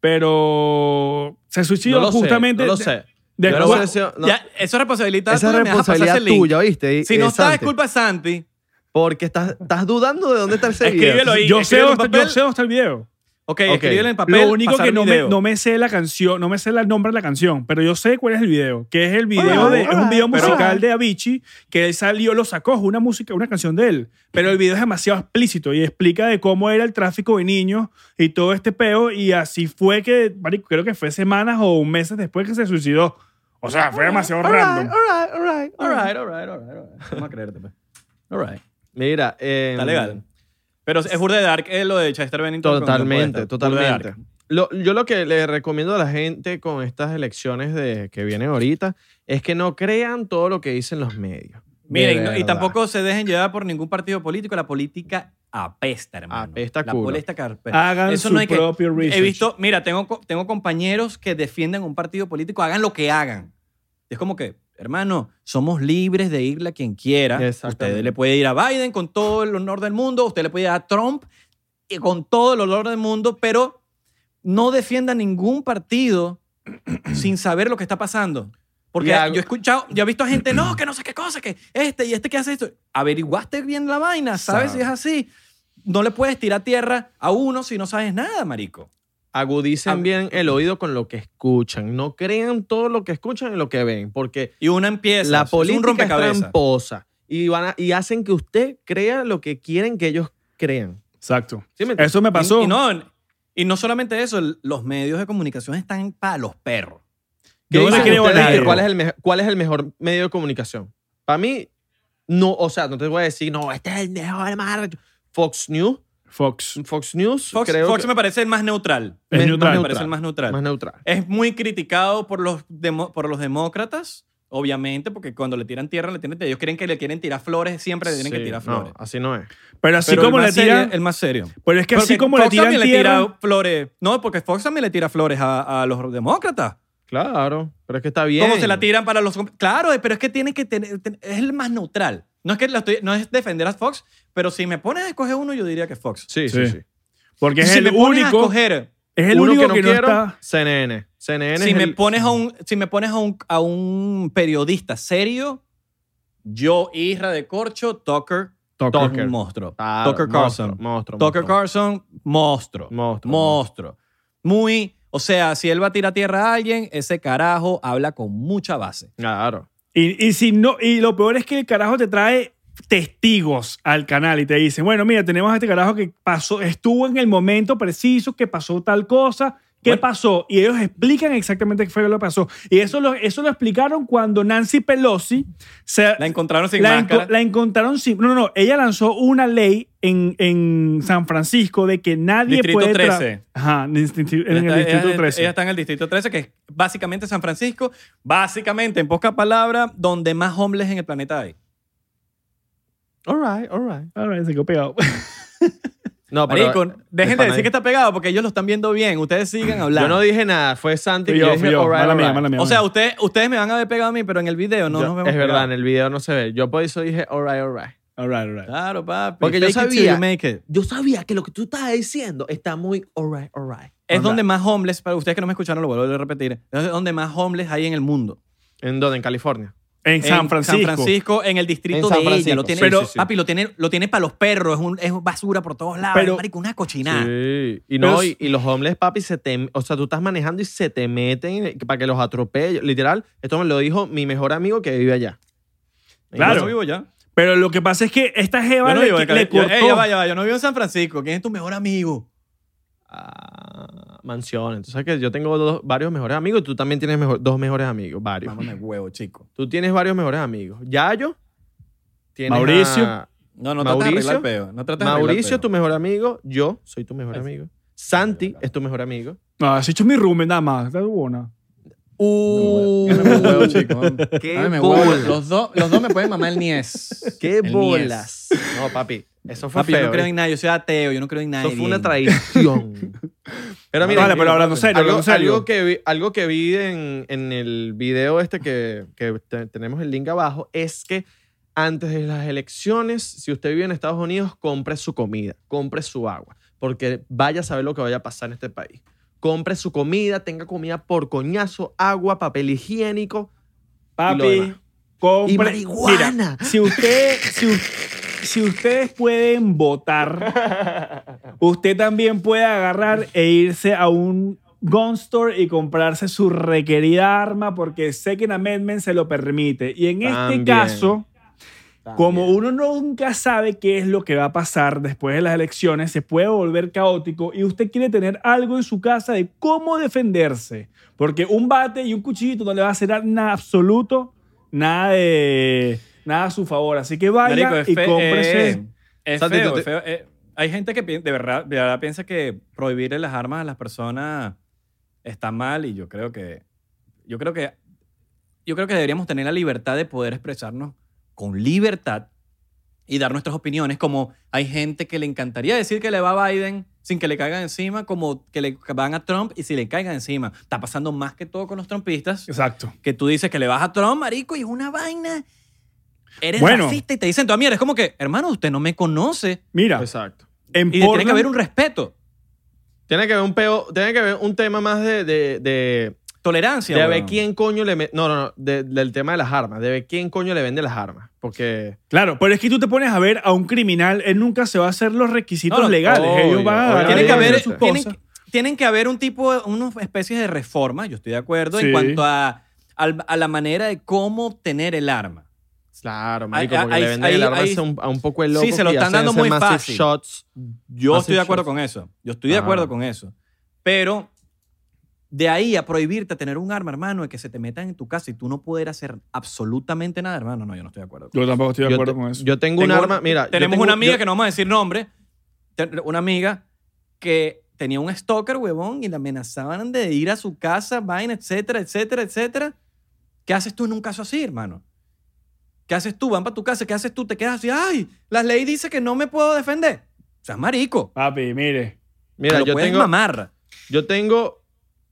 Pero se suicidó no justamente... Sé, no lo sé. De, de, bueno, sé no. Ya, eso es responsabilidad Esa tuya. Esa responsabilidad tuya, ¿viste? Y, si no está, es culpa Santi. Porque estás, estás dudando de dónde está ese video. Ahí, yo, sé dónde, yo sé dónde está el video. Ok, okay. Escribílo en papel. Lo único que no me, no me sé la canción, no me sé el nombre de la canción, pero yo sé cuál es el video, que es el video ah, de ah, es un video musical ah. de Avicii que él salió, lo sacó, es una música, una canción de él, pero el video es demasiado explícito y explica de cómo era el tráfico de niños y todo este peo y así fue que, creo que fue semanas o meses después que se suicidó. O sea, fue demasiado all right, random. All right, all right, all right, all right, all right, all right. Vamos a creerte, pues. All right. Mira, eh, está legal. Pero es Hurde Dark, es lo de Chester Bennington. Totalmente, totalmente. Lo, yo lo que le recomiendo a la gente con estas elecciones de, que vienen ahorita es que no crean todo lo que dicen los medios. Miren, no, y tampoco se dejen llevar por ningún partido político. La política apesta, hermano. Apesta culo. La política carpeta. Hagan Eso su no hay propio que, research. He visto, mira, tengo, tengo compañeros que defienden un partido político, hagan lo que hagan. Es como que... Hermano, somos libres de irle a quien quiera. Usted le puede ir a Biden con todo el honor del mundo, usted le puede ir a Trump y con todo el honor del mundo, pero no defienda ningún partido sin saber lo que está pasando. Porque hago... yo he escuchado, yo he visto a gente, no, que no sé qué cosa, que este y este que hace esto. Averiguaste bien la vaina, ¿sabes Sabe. si es así? No le puedes tirar tierra a uno si no sabes nada, marico. Agudicen bien el oído con lo que escuchan. No crean todo lo que escuchan y lo que ven. Porque y una empieza, la política es tramposa. Y, van a, y hacen que usted crea lo que quieren que ellos crean. Exacto. ¿Sí me eso me pasó. Y, y, no, y no solamente eso, los medios de comunicación están para los perros. Yo no creo nadie. ¿Cuál es, el me- ¿Cuál es el mejor medio de comunicación? Para mí, no, o sea, no te voy a decir, no, este es el mejor más. Fox News. Fox. Fox News. Fox, creo Fox que... me parece el más neutral. Es me, neutral. Me parece el más neutral. Más neutral. Es muy criticado por los, demo, por los demócratas, obviamente, porque cuando le tiran tierra, le tiran tierra. Ellos creen que le quieren tirar flores, siempre le tienen sí, que tirar flores. No, así no es. Pero así pero como le tiran... El más serio. Pero es que porque así como Fox le tiran tierra... le tira flores... No, porque Fox también le tira flores a, a los demócratas. Claro, pero es que está bien. ¿Cómo se la tiran para los...? Claro, pero es que tiene que tener... Es el más neutral. No es que lo estoy, no es defender a Fox, pero si me pones a escoger uno, yo diría que Fox. Sí, sí, sí. sí. Porque es si el me pones único... A escoger, es el único que no, que no quiero, está... C N N. C N N si, es me el... pones a un, si me pones a un, a un periodista serio, yo, Israel de Corcho, Tucker... Tucker. Tucker. Un monstruo. Ah, Tucker Carlson. Monstruo, monstruo, Tucker monstruo. Carlson, monstruo. Monstruo. Monstruo. Muy... O sea, si él va a tirar tierra a alguien, ese carajo habla con mucha base. Claro. Y, y, si no, y lo peor es que el carajo te trae testigos al canal y te dicen, bueno, mira, tenemos a este carajo que pasó, estuvo en el momento preciso, que pasó tal cosa, ¿qué bueno. pasó? Y ellos explican exactamente qué fue lo que pasó. Y eso lo, eso lo explicaron cuando Nancy Pelosi... Se, la encontraron sin la máscara. Enco, la encontraron sin... No, no, no. Ella lanzó una ley... En, en San Francisco de que nadie distrito puede... Distrito trece. Ajá, en el está, Distrito ella, trece. Ella está en el Distrito trece, que es básicamente San Francisco, básicamente, en pocas palabras, donde más homeless en el planeta hay. All right, all right. All right, se quedó pegado. No, pero... Marico, dejen de decir ahí. Que está pegado porque ellos lo están viendo bien. Ustedes sigan hablando. Yo no dije nada. Fue Santi que yo, yo dije yo. all right, mala all right. Mía, mala mía, o sea, usted, ustedes me van a ver pegado a mí, pero en el video no yo, nos vemos. Es verdad, pegado. En el video no se ve. Yo por eso dije all right, all right. All right, all right. Claro, papi. Porque yo sabía, yo sabía que lo que tú estás diciendo está muy all right, all right. Es all donde right. más homeless, para ustedes que no me escucharon, lo vuelvo a repetir, es donde más homeless hay en el mundo. ¿En dónde? ¿En California? En San Francisco. En San Francisco, en el distrito en de ella. Lo tiene, pero, sí, sí. Papi, lo tiene, lo tiene para los perros. Es, un, es basura por todos lados. Pero, marico, una cochinada. Sí. Y, no, y, y los homeless, papi, se te... O sea, tú estás manejando y se te meten para que los atropellen. Literal, esto me lo dijo mi mejor amigo que vive allá. Claro. Yo vivo allá. Pero lo que pasa es que esta jeva no le, vivo, le cortó... Ey, ya va, ya va. Yo no vivo en San Francisco. ¿Quién es tu mejor amigo? Ah, mansión. Entonces, que yo tengo dos, varios mejores amigos. Tú también tienes mejor, dos mejores amigos. Varios. Vámonos de huevo, chico. Tú tienes varios mejores amigos. Yayo. Mauricio. A, no, no tratas de arreglar el peo. No tratas de arreglar el peo. Mauricio es tu mejor amigo. Yo soy tu mejor es, amigo. Santi es tu mejor amigo. No, has hecho mi roommate nada más. Está buena. Uh, no me huevo, chico. Qué no me bolas. Los, do, los dos me pueden mamar el niés. Qué el bolas. Niés. No, papi. Eso fue papi, feo. Yo no creo en nada. Yo soy ateo. Yo no creo en nada. Eso fue bien. Una traición. Pero mira, vale, pero hablando serio, algo, serio. Algo que vi, algo que vi en, en el video este que, que te, tenemos el link abajo es que antes de las elecciones, si usted vive en Estados Unidos, compre su comida, compre su agua, porque vaya a saber lo que vaya a pasar en este país. Compre su comida, tenga comida por coñazo, agua, papel higiénico. Papi, compre. Y marihuana. Mira, si, usted, si, si ustedes pueden votar, usted también puede agarrar e irse a un gun store y comprarse su requerida arma porque Second Amendment se lo permite. Y en también. Este caso... Como uno nunca sabe qué es lo que va a pasar después de las elecciones, se puede volver caótico y usted quiere tener algo en su casa de cómo defenderse. Porque un bate y un cuchillito no le va a hacer nada absoluto, nada de, nada a su favor. Así que vaya Marico, y fe, cómprese. Eh, es feo, es feo. Eh, hay gente que de verdad, de verdad piensa que prohibirle las armas a las personas está mal y yo creo que, yo creo que, yo creo que deberíamos tener la libertad de poder expresarnos con libertad y dar nuestras opiniones, como hay gente que le encantaría decir que le va a Biden sin que le caigan encima, como que le van a Trump y si le caigan encima. Está pasando más que todo con los trumpistas. Exacto. Que tú dices que le vas a Trump, marico, y es una vaina. Eres bueno, racista y te dicen, tú, mira, es como que, hermano, usted no me conoce. Mira. Exacto. En y Portland, tiene que haber un respeto. Tiene que haber un peo, tiene que haber un tema más de... de, de... Tolerancia. De bueno. ver quién coño le... Me... No, no, no. De, del tema de las armas. De ver quién coño le vende las armas. Porque... Claro, pero es que tú te pones a ver a un criminal, él nunca se va a hacer los requisitos no, no, legales. Obvio, ellos van a... Obvio, tienen, que haber, sus tienen, cosas. tienen que haber un tipo, unas especies de reforma, yo estoy de acuerdo, sí. en cuanto a, a, a la manera de cómo obtener el arma. Claro, marico, porque hay, le venden hay, el arma hay, a, un, a un poco el loco. Sí, se lo están dando muy fácil. Shots, yo estoy de acuerdo shots. con eso. Yo estoy de ah. acuerdo con eso. Pero... De ahí a prohibirte tener un arma, hermano, y que se te metan en tu casa y tú no poder hacer absolutamente nada, hermano. No, yo no estoy de acuerdo. Yo tampoco estoy de acuerdo con eso. Yo tengo un arma, mira. Tenemos una amiga que no vamos a decir nombre. Una amiga que tenía un stalker, huevón, y la amenazaban de ir a su casa, vaina, etcétera, etcétera, etcétera. ¿Qué haces tú en un caso así, hermano? ¿Qué haces tú? Van para tu casa, ¿qué haces tú? Te quedas así, ¡ay! La ley dice que no me puedo defender. O sea, marico. Papi, mire. Mira, yo tengo... Lo puedes mamar. Yo tengo...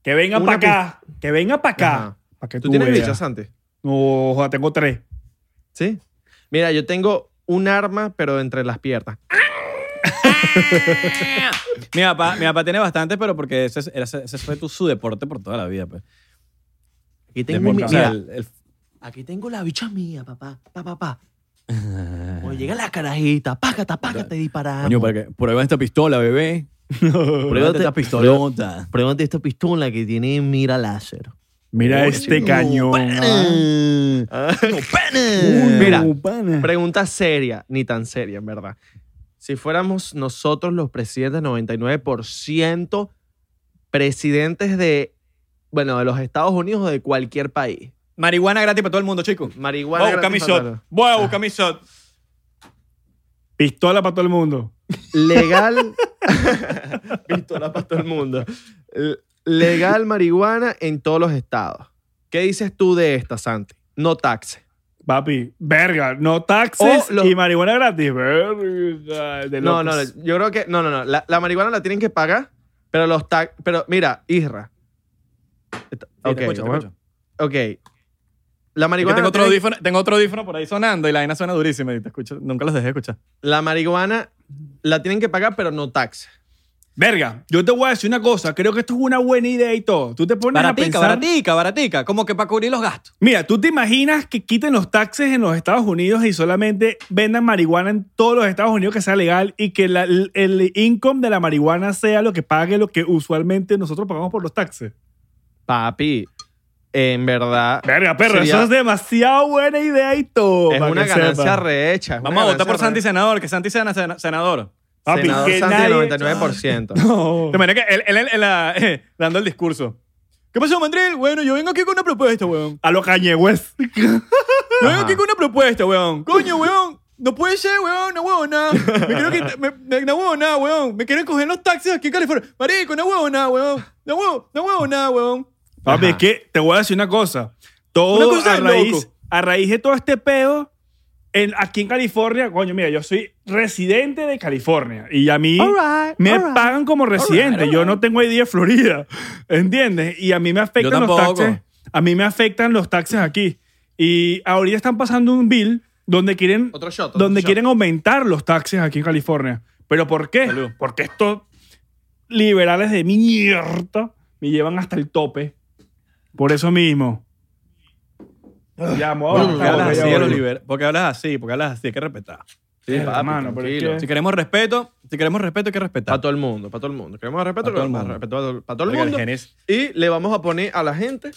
Que venga para acá. Pe... Que venga para acá. Pa que ¿Tú, tú tienes bichas antes? No, ojalá, tengo tres. ¿Sí? Mira, yo tengo un arma, pero entre las piernas. mi, papá, mi papá tiene bastante, pero porque ese, ese, ese fue tu, su deporte por toda la vida. Pues. Aquí tengo mi, mira, el, el... aquí tengo la bicha mía, papá. Pa, pa, pa. Oye, llega la carajita, págata, págata y disparamos. Coño, para que prueba esta pistola, bebé. Pruébate esta pistolota. Pruébate esta pistola que tiene mira láser. Mira oh, este chico. Cañón. No, ah. no, uh, Mira, pana. Pregunta seria, ni tan seria, en verdad. Si fuéramos nosotros los presidentes, noventa y nueve por ciento presidentes de, bueno, de los Estados Unidos o de cualquier país. Marihuana gratis para todo el mundo, chicos. Marihuana gratis. Voy a buscar mi shot. Voy a buscar mi shot. Pistola para todo el mundo. Legal. Pistola para todo el mundo. Legal marihuana en todos los estados. ¿Qué dices tú de esta, Santi? No taxes. Papi, verga, no taxes los... y marihuana gratis. Verga. De no, no, yo creo que... No, no, no. La, la marihuana la tienen que pagar, pero los tax... Pero mira, Isra. Ok, sí, escucho, ok. La marihuana... Tengo otro, tiene... audífono, tengo otro audífono por ahí sonando y la vaina suena durísima y te escucho. Nunca los dejé escuchar. La marihuana la tienen que pagar, pero no taxes. Verga, yo te voy a decir una cosa. Creo que esto es una buena idea y todo. Tú te pones baratica, a pensar... Baratica, baratica, baratica. Como que para cubrir los gastos. Mira, ¿tú te imaginas que quiten los taxes en los Estados Unidos y solamente vendan marihuana en todos los Estados Unidos que sea legal y que la, el, el income de la marihuana sea lo que pague lo que usualmente nosotros pagamos por los taxes? Papi, en verdad... Verga, perro, sería... eso es demasiado buena idea y todo. Es una ganancia rehecha. Vamos a votar por Santi Senador, que Santi sea senador. Papi, senador que Santi, nadie... noventa y nueve por ciento. No. De manera que él, él, él, él la, eh, dando el discurso. ¿Qué pasó, Mandril? Bueno, yo vengo aquí con una propuesta, weón. A lo Kanye West. Yo vengo aquí con una propuesta, weón. Coño, weón. No puede ser, weón. No, weón, nada. Me quiero que... Me, me, no, weón, nada, weón. Me quieren coger los taxis aquí en California. Marico, no, weón, nada, weón. No, weón, no, weón, nada, weón. Papi, es que te voy a decir una cosa. Todo una cosa a, raíz, a raíz de todo este pedo... En, aquí en California, coño, mira, yo soy residente de California y a mí right, me right, pagan como residente. All right, all right. Yo no tengo I D de Florida, ¿entiendes? Y a mí me afectan los taxes. A mí me afectan los taxes aquí. Y ahorita están pasando un bill donde quieren, otro shot, otro donde shot. quieren aumentar los taxes aquí en California. ¿Pero por qué? Salud. Porque estos liberales de mierda me llevan hasta el tope. Por eso mismo. Ya, bueno, porque, hablas así, Oliver, porque hablas así, porque hablas así, hay que respetar. Sí, papi, mano, que... Si queremos respeto, si queremos respeto, hay que respetar. Para todo el mundo, para todo el mundo. Queremos respeto, para todo el mundo. Respeto para todo el mundo. Y le vamos a poner a la gente,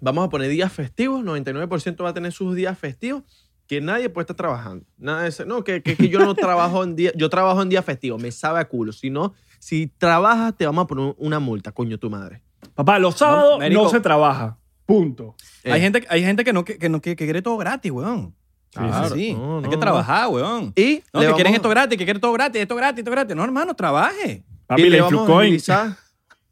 vamos a poner días festivos, noventa y nueve por ciento va a tener sus días festivos, que nadie puede estar trabajando. Nada de eso. No, que, que, que yo no trabajo en día, yo trabajo en día festivo, me sabe a culo. Si no, si trabajas, te vamos a poner una multa, coño tu madre. Papá, los sábados no, no se trabaja. Punto. Eh. Hay gente, hay gente que, no, que, que, que quiere todo gratis, weón. Claro, sí, sí. No, no, hay que trabajar, weón. Y no, que quieren a... esto gratis, que quieren todo gratis, esto gratis, esto gratis. No, hermano, trabaje. Papi, y le vamos Flucoin. a agilizar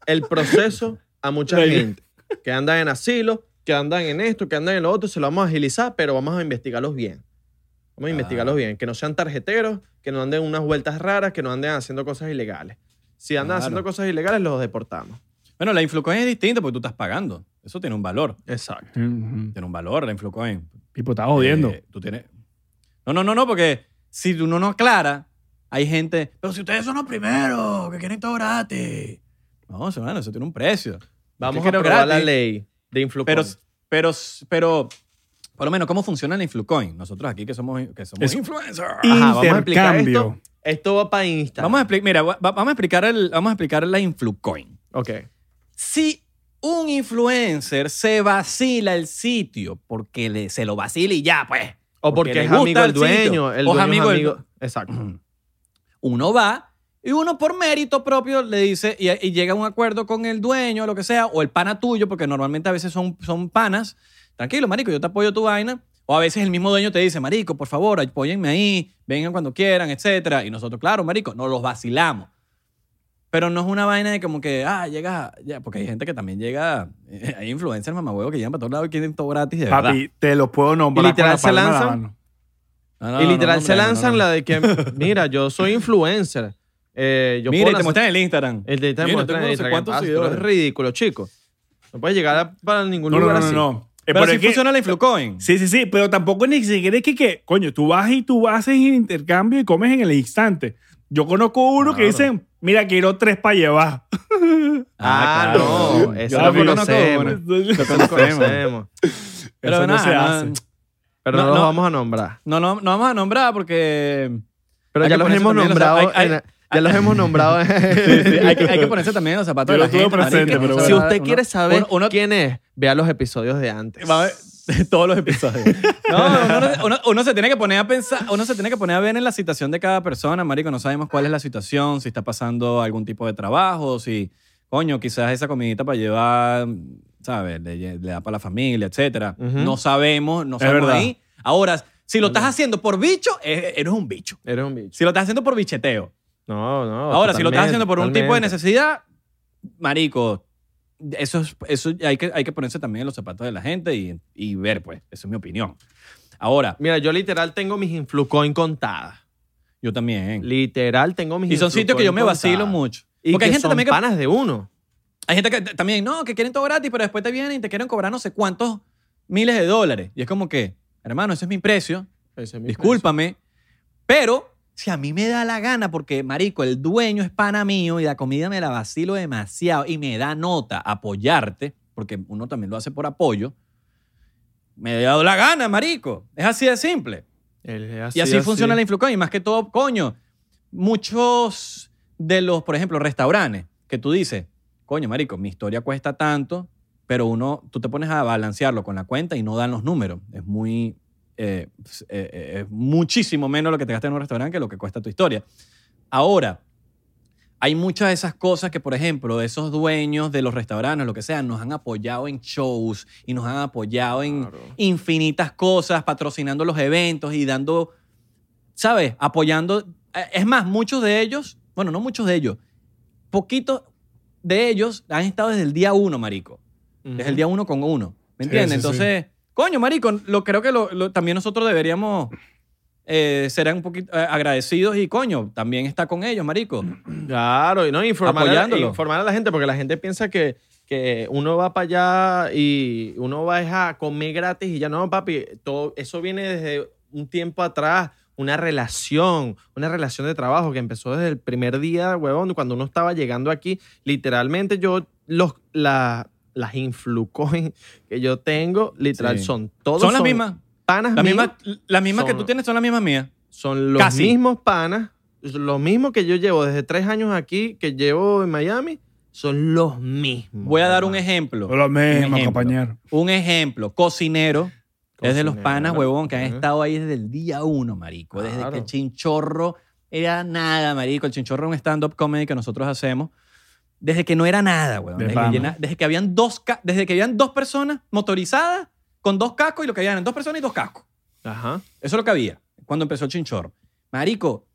el proceso a mucha gente que andan en asilo, que andan en esto, que andan en lo otro. Se lo vamos a agilizar, pero vamos a investigarlos bien. Vamos a ah. investigarlos bien. Que no sean tarjeteros, que no anden unas vueltas raras, que no anden haciendo cosas ilegales. Si andan claro. haciendo cosas ilegales, los deportamos. Bueno, la Influcoin es distinta porque tú estás pagando. Eso tiene un valor. Exacto. Mm-hmm. Tiene un valor la Influcoin. Pipo, estás jodiendo. Eh, tú tienes... No, no, no, no, porque si uno no aclara, hay gente... Pero si ustedes son los primeros, que quieren todo gratis. No, hermano, eso tiene un precio. Vamos a aprobar la ley de Influcoin. Pero, pero, pero, por lo menos, ¿cómo funciona la Influcoin? Nosotros aquí que somos, que somos influencers. Ajá, vamos a explicar esto. Esto va para Instagram. Vamos a explicar... Mira, va, vamos, a explicar el, vamos a explicar la Influcoin. Ok. Si un influencer se vacila el sitio porque le, se lo vacila y ya, pues. O porque, porque es amigo del dueño. El o dueño amigo es amigo. El... Exacto. Uno va y uno por mérito propio le dice y, y llega a un acuerdo con el dueño o lo que sea, o el pana tuyo, porque normalmente a veces son, son panas. Tranquilo, marico, yo te apoyo tu vaina. O a veces el mismo dueño te dice, marico, por favor, apóyenme ahí, vengan cuando quieran, etcétera. Y nosotros, claro, marico, nos los vacilamos. Pero no es una vaina de como que, ah, llega, ya, porque hay gente que también llega, hay influencers mamagüeos que llegan para todos lados y quieren todo gratis, de verdad. Papi, te los puedo nombrar. Y literal se lanzan, no, no, y literal no, no, no, se lanzan no, no, no. la de que, mira, yo soy influencer. Eh, yo Mire, puedo te hacer... muestran el Instagram. El de Instagram, Mire, muestran el Instagram. ¿Cuántos seguidores? Es ridículo, chico. No puedes llegar a, para ningún no, lugar no, no, así. No, no, no. Pero, pero sí que, funciona la Influcoin. Sí, sí, sí. Pero tampoco ni siquiera es que, que coño, tú vas y tú haces el intercambio y comes en el instante. Yo conozco uno claro. que dicen, mira, quiero tres para llevar. Ah, claro. no. Eso lo conocemos. Lo conocemos. Pero eso no nada, se hace. Pero no, no, no los vamos a nombrar. No, no, no vamos a nombrar porque... Pero ya los hemos nombrado... Los, hay, hay, ya los hemos nombrado. Sí, sí, hay, que, hay que ponerse también los zapatos de la gente. Presente, pero si usted uno, quiere saber uno, uno, quién es, vea los episodios de antes. Va a ver todos los episodios. No, uno, uno, uno se tiene que poner a pensar, uno se tiene que poner a ver en la situación de cada persona, marico. No sabemos cuál es la situación, si está pasando algún tipo de trabajo, si, coño, quizás esa comidita para llevar, ¿sabes? Le, le da para la familia, etcétera. Uh-huh. No sabemos, no sabemos ahí. Ahora, si lo estás haciendo por bicho, eres un bicho. Eres un bicho. Si lo estás haciendo por bicheteo. No, no. Ahora, si lo estás haciendo por totalmente. un tipo de necesidad, marico, eso, eso hay, que, hay que ponerse también en los zapatos de la gente y, y ver, pues. Esa es mi opinión. Ahora. Mira, yo literal tengo mis Influcoin contadas. Yo también. Literal tengo mis Influcoin contadas. Y son sitios que yo me vacilo mucho. Y porque que hay gente son también que, panas de uno. Hay gente que también, no, que quieren todo gratis, pero después te vienen y te quieren cobrar no sé cuántos miles de dólares. Y es como que, hermano, ese es mi precio. Ese es mi Discúlpame. Precio. Pero... si a mí me da la gana, porque, marico, el dueño es pana mío y la comida me la vacilo demasiado y me da nota apoyarte, porque uno también lo hace por apoyo, me he dado la gana, marico. Es así de simple. Es así, y así, así funciona la Influcoin. Y más que todo, coño, muchos de los, por ejemplo, restaurantes que tú dices, coño, marico, mi historia cuesta tanto, pero uno, tú te pones a balancearlo con la cuenta y no dan los números. Es muy... Eh, eh, eh, muchísimo menos lo que te gastas en un restaurante que lo que cuesta tu historia. Ahora, hay muchas de esas cosas que, por ejemplo, esos dueños de los restaurantes, lo que sea, nos han apoyado en shows y nos han apoyado en claro. infinitas cosas, patrocinando los eventos y dando, ¿sabes? Apoyando. Es más, muchos de ellos, bueno, no muchos de ellos, poquitos de ellos han estado desde el día uno, marico. Uh-huh. Desde el día uno con uno. ¿Me entiendes? Sí, sí, entonces... sí. Coño, marico, lo, creo que lo, lo, también nosotros deberíamos eh, ser un poquito eh, agradecidos y, coño, también está con ellos, marico. Claro, y no informar a, informar a la gente, porque la gente piensa que, que uno va para allá y uno va a comer gratis y ya no, papi. Todo, eso viene desde un tiempo atrás, una relación, una relación de trabajo que empezó desde el primer día, huevón, cuando uno estaba llegando aquí. Literalmente yo, los, la... las Influcoin que yo tengo, literal, sí. son todos. Son las mismas. Panas las mismas. Las mismas que tú tienes son las mismas mías. Son los Casi. mismos panas. Los mismos que yo llevo desde tres años aquí, que llevo en Miami, son los mismos. Voy a dar un ejemplo. Los mismos, compañero. Un ejemplo. Cocinero. Cocinero. Es de los panas, huevón, que han uh-huh. estado ahí desde el día uno, marico. Claro. Desde que el Chinchorro era nada, marico. El Chinchorro es un stand-up comedy que nosotros hacemos. Desde que no era nada, weón. Desde que, llena, desde, que habían dos, desde que habían dos personas motorizadas con dos cascos y lo que habían eran dos personas y dos cascos. Ajá. Eso es lo que había cuando empezó el Chinchorro. Marico,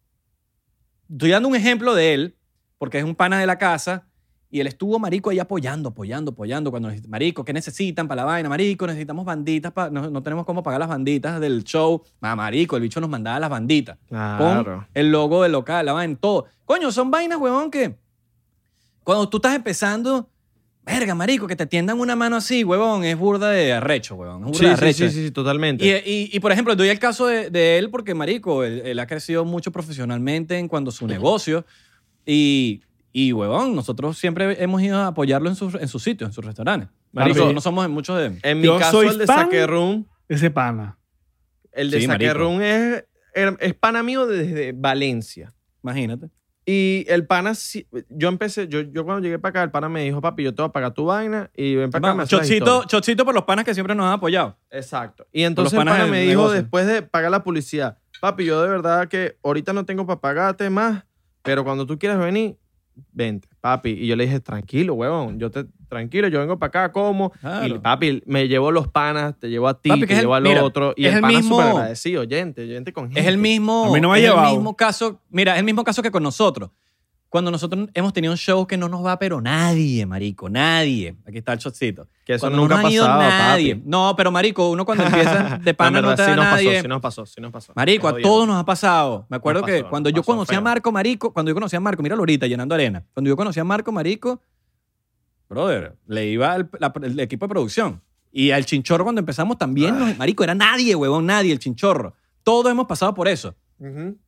estoy dando un ejemplo de él porque es un pana de la casa y él estuvo, marico, ahí apoyando, apoyando, apoyando. Cuando marico, ¿qué necesitan para la vaina? Marico, necesitamos banditas. Pa, no, no tenemos cómo pagar las banditas del show. Ah, marico, el bicho nos mandaba las banditas. Claro. Con el logo del local, la vaina, todo. Coño, son vainas, weón, que... cuando tú estás empezando, verga, marico, que te tiendan una mano así, huevón, es burda de arrecho, huevón. Es burda sí, de arrecho. Sí, sí, sí, totalmente. Y, y, y, por ejemplo, doy el caso de, de él porque, marico, él, él ha crecido mucho profesionalmente en cuanto a su negocio. Y, y huevón, nosotros siempre hemos ido a apoyarlo en sus en sus sitios, en sus restaurantes. Marico, marico no somos muchos de... En mi caso, el de Saquerrún... Ese pana. El de sí, Saquerrún es, es pana mío desde Valencia. Imagínate. Y el pana, yo empecé, yo, yo cuando llegué para acá, el pana me dijo, papi, yo te voy a pagar tu vaina y ven para acá. Chocito, chocito por los panas que siempre nos han apoyado. Exacto. Y entonces el pana me dijo, negocio. después de pagar la publicidad, papi, yo de verdad que ahorita no tengo para pagarte más, pero cuando tú quieras venir, vente, papi. Y yo le dije, tranquilo, huevón, yo te, tranquilo, yo vengo para acá, como. Claro. Y papi, me llevó los panas, te llevó a ti, papi, te llevó al mira, otro. Y es el, el pana mismo, super agradecido, gente, gente con gente. Es el mismo, a mí no me ha llevado. mismo caso, mira, es el mismo caso que con nosotros. Cuando nosotros hemos tenido un show que no nos va, pero nadie, marico, nadie. Aquí está el shotcito. Que eso cuando nunca ha pasado, nadie. Papi. No, pero marico, uno cuando empieza de pana no te da sí nadie. Pasó, sí nos pasó, sí nos pasó. Marico, a todos nos ha pasado. Me acuerdo pasó, que cuando yo conocí feo. a Marco, marico, cuando yo conocí a Marco, míralo ahorita, llenando arena. Cuando yo conocí a Marco, marico, brother, le iba el, la, el equipo de producción. Y al chinchorro cuando empezamos también, nos, marico, era nadie, huevón, nadie, el chinchorro. Todos hemos pasado por eso. Uh-huh.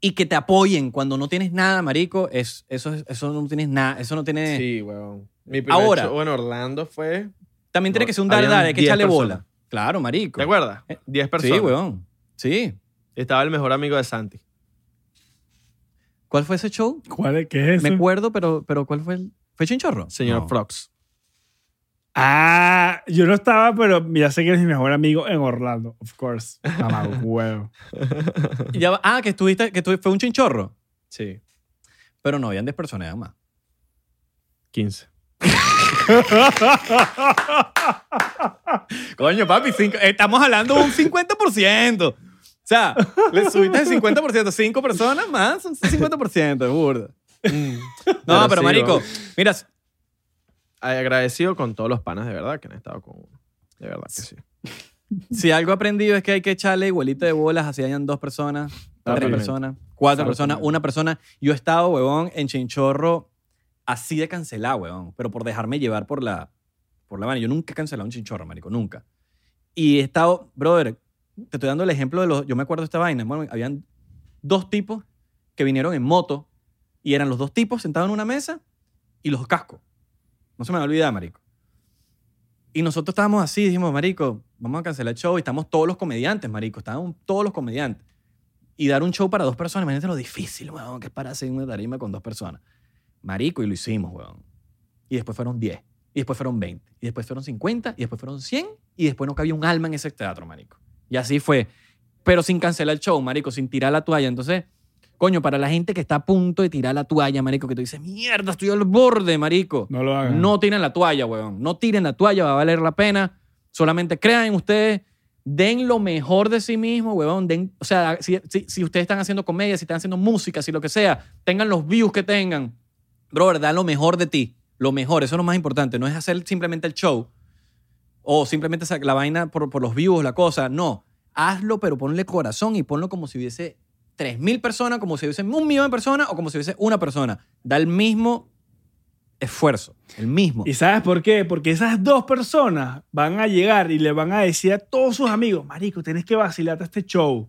Y que te apoyen cuando no tienes nada, marico, es, eso, eso no tienes nada, eso no tiene... Sí, weón. Mi primer Ahora, show en Orlando fue... También tiene que ser un dale, dale, hay que echarle personas. bola. Claro, marico. ¿Te acuerdas? diez personas. Sí, weón. Sí. Estaba el mejor amigo de Santi. ¿Cuál fue ese show? ¿Cuál, ¿Qué es eso? Me acuerdo, pero, pero ¿cuál fue el...? ¿Fue Chinchorro? Señor no. Frogs. Ah, yo no estaba, pero ya sé que eres mi mejor amigo en Orlando, of course. Mamá, huevo. Ya, ah, que estuviste, que fue un chinchorro. Sí. Pero no, habían diez personas más. quince. Coño, papi, cinco, estamos hablando de un cincuenta por ciento. O sea, le subiste el cincuenta por ciento. cinco personas más, un cincuenta por ciento, es burda. Mm. No, pero, pero sí, marico, bro. Mira... Agradecido con todos los panas de verdad que han estado con uno. De verdad que sí. Si algo aprendido es que hay que echarle igualito de bolas, así hayan dos personas, claro, tres bien. personas, cuatro claro, personas, bien. una persona. Yo he estado, huevón, en chinchorro así de cancelado, huevón, pero por dejarme llevar por la por la mano. Yo nunca he cancelado un chinchorro, marico, nunca. Y he estado, brother, te estoy dando el ejemplo de los... Yo me acuerdo de esta vaina. Bueno, habían dos tipos que vinieron en moto y eran los dos tipos sentados en una mesa y los cascos. No se me va a olvidar, marico. Y nosotros estábamos así, dijimos, marico, vamos a cancelar el show. Y estamos todos los comediantes, marico. Estábamos todos los comediantes. Y dar un show para dos personas, imagínate lo difícil, weón, que es para hacer una tarima con dos personas. Marico, y lo hicimos, weón. Y después fueron diez. Y después fueron veinte. Y después fueron cincuenta. Y después fueron cien. Y después no cabía un alma en ese teatro, marico. Y así fue. Pero sin cancelar el show, marico, sin tirar la toalla. Entonces... Coño, para la gente que está a punto de tirar la toalla, marico, que tú dices, mierda, estoy al borde, marico. No lo hagan. No tiren la toalla, weón. No tiren la toalla, va a valer la pena. Solamente crean en ustedes. Den lo mejor de sí mismos, weón. Den, o sea, si, si, si ustedes están haciendo comedia, si están haciendo música, si lo que sea, tengan los views que tengan. Brother, da lo mejor de ti. Lo mejor. Eso es lo más importante. No es hacer simplemente el show o simplemente la vaina por, por los views, la cosa. No. Hazlo, pero ponle corazón y ponlo como si hubiese... tres mil personas, como si hubiese un millón de personas o como si hubiese una persona. Da el mismo esfuerzo, el mismo. ¿Y sabes por qué? Porque esas dos personas van a llegar y le van a decir a todos sus amigos, marico, tienes que vacilarte a este show.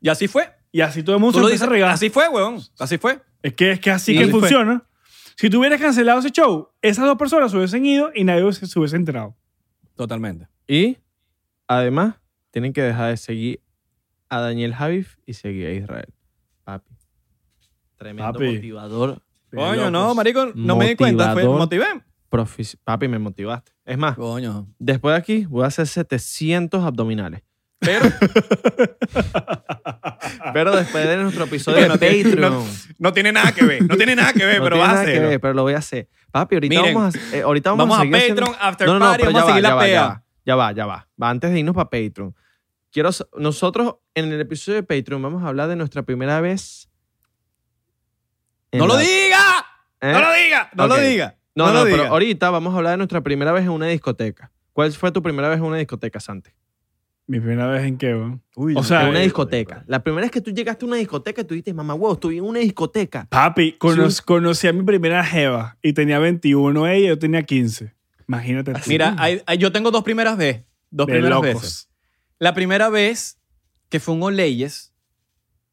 Y así fue. Y así todo el mundo se empieza a regar. Así fue, huevón. Así fue. Es que es que así que funciona. Si tú hubieras cancelado ese show, esas dos personas se hubiesen ido y nadie se hubiese enterado. Totalmente. Y, además, tienen que dejar de seguir a Daniel Javif y seguí a Israel. Papi. Tremendo papi. Motivador. Coño, no, marico, no motivador, me di cuenta. Fue, motivé. Profici- papi, me motivaste. Es más, coño, después de aquí voy a hacer setecientos abdominales. Pero pero después de nuestro episodio de no Patreon. No, no tiene nada que ver. No tiene nada que ver, no pero vas a hacer. Ver, pero lo voy a hacer. Papi, ahorita Miren, vamos a eh, ahorita vamos, vamos a, a Patreon haciendo... After no, no, Party, vamos a seguir va, la pea. Ya, ya va, ya va. Va antes de irnos para Patreon. Quiero, nosotros en el episodio de Patreon vamos a hablar de nuestra primera vez. ¡No la... lo diga! ¿Eh? ¡No lo diga! ¡No okay. lo diga! No, no, no, no diga. Pero ahorita vamos a hablar de nuestra primera vez en una discoteca. ¿Cuál fue tu primera vez en una discoteca, Santi? ¿Mi primera vez en qué, weón? O sea, en una discoteca. Digo, la primera vez que tú llegaste a una discoteca y tú dijiste, mamá, wow, estoy en una discoteca. Papi, cono- sí. conocí a mi primera jeva y tenía veintiuno ella y yo tenía quince. Imagínate. Así. Mira, hay, hay, yo tengo dos primeras veces. Dos de primeras locos. veces. La primera vez que fue un Oleyes,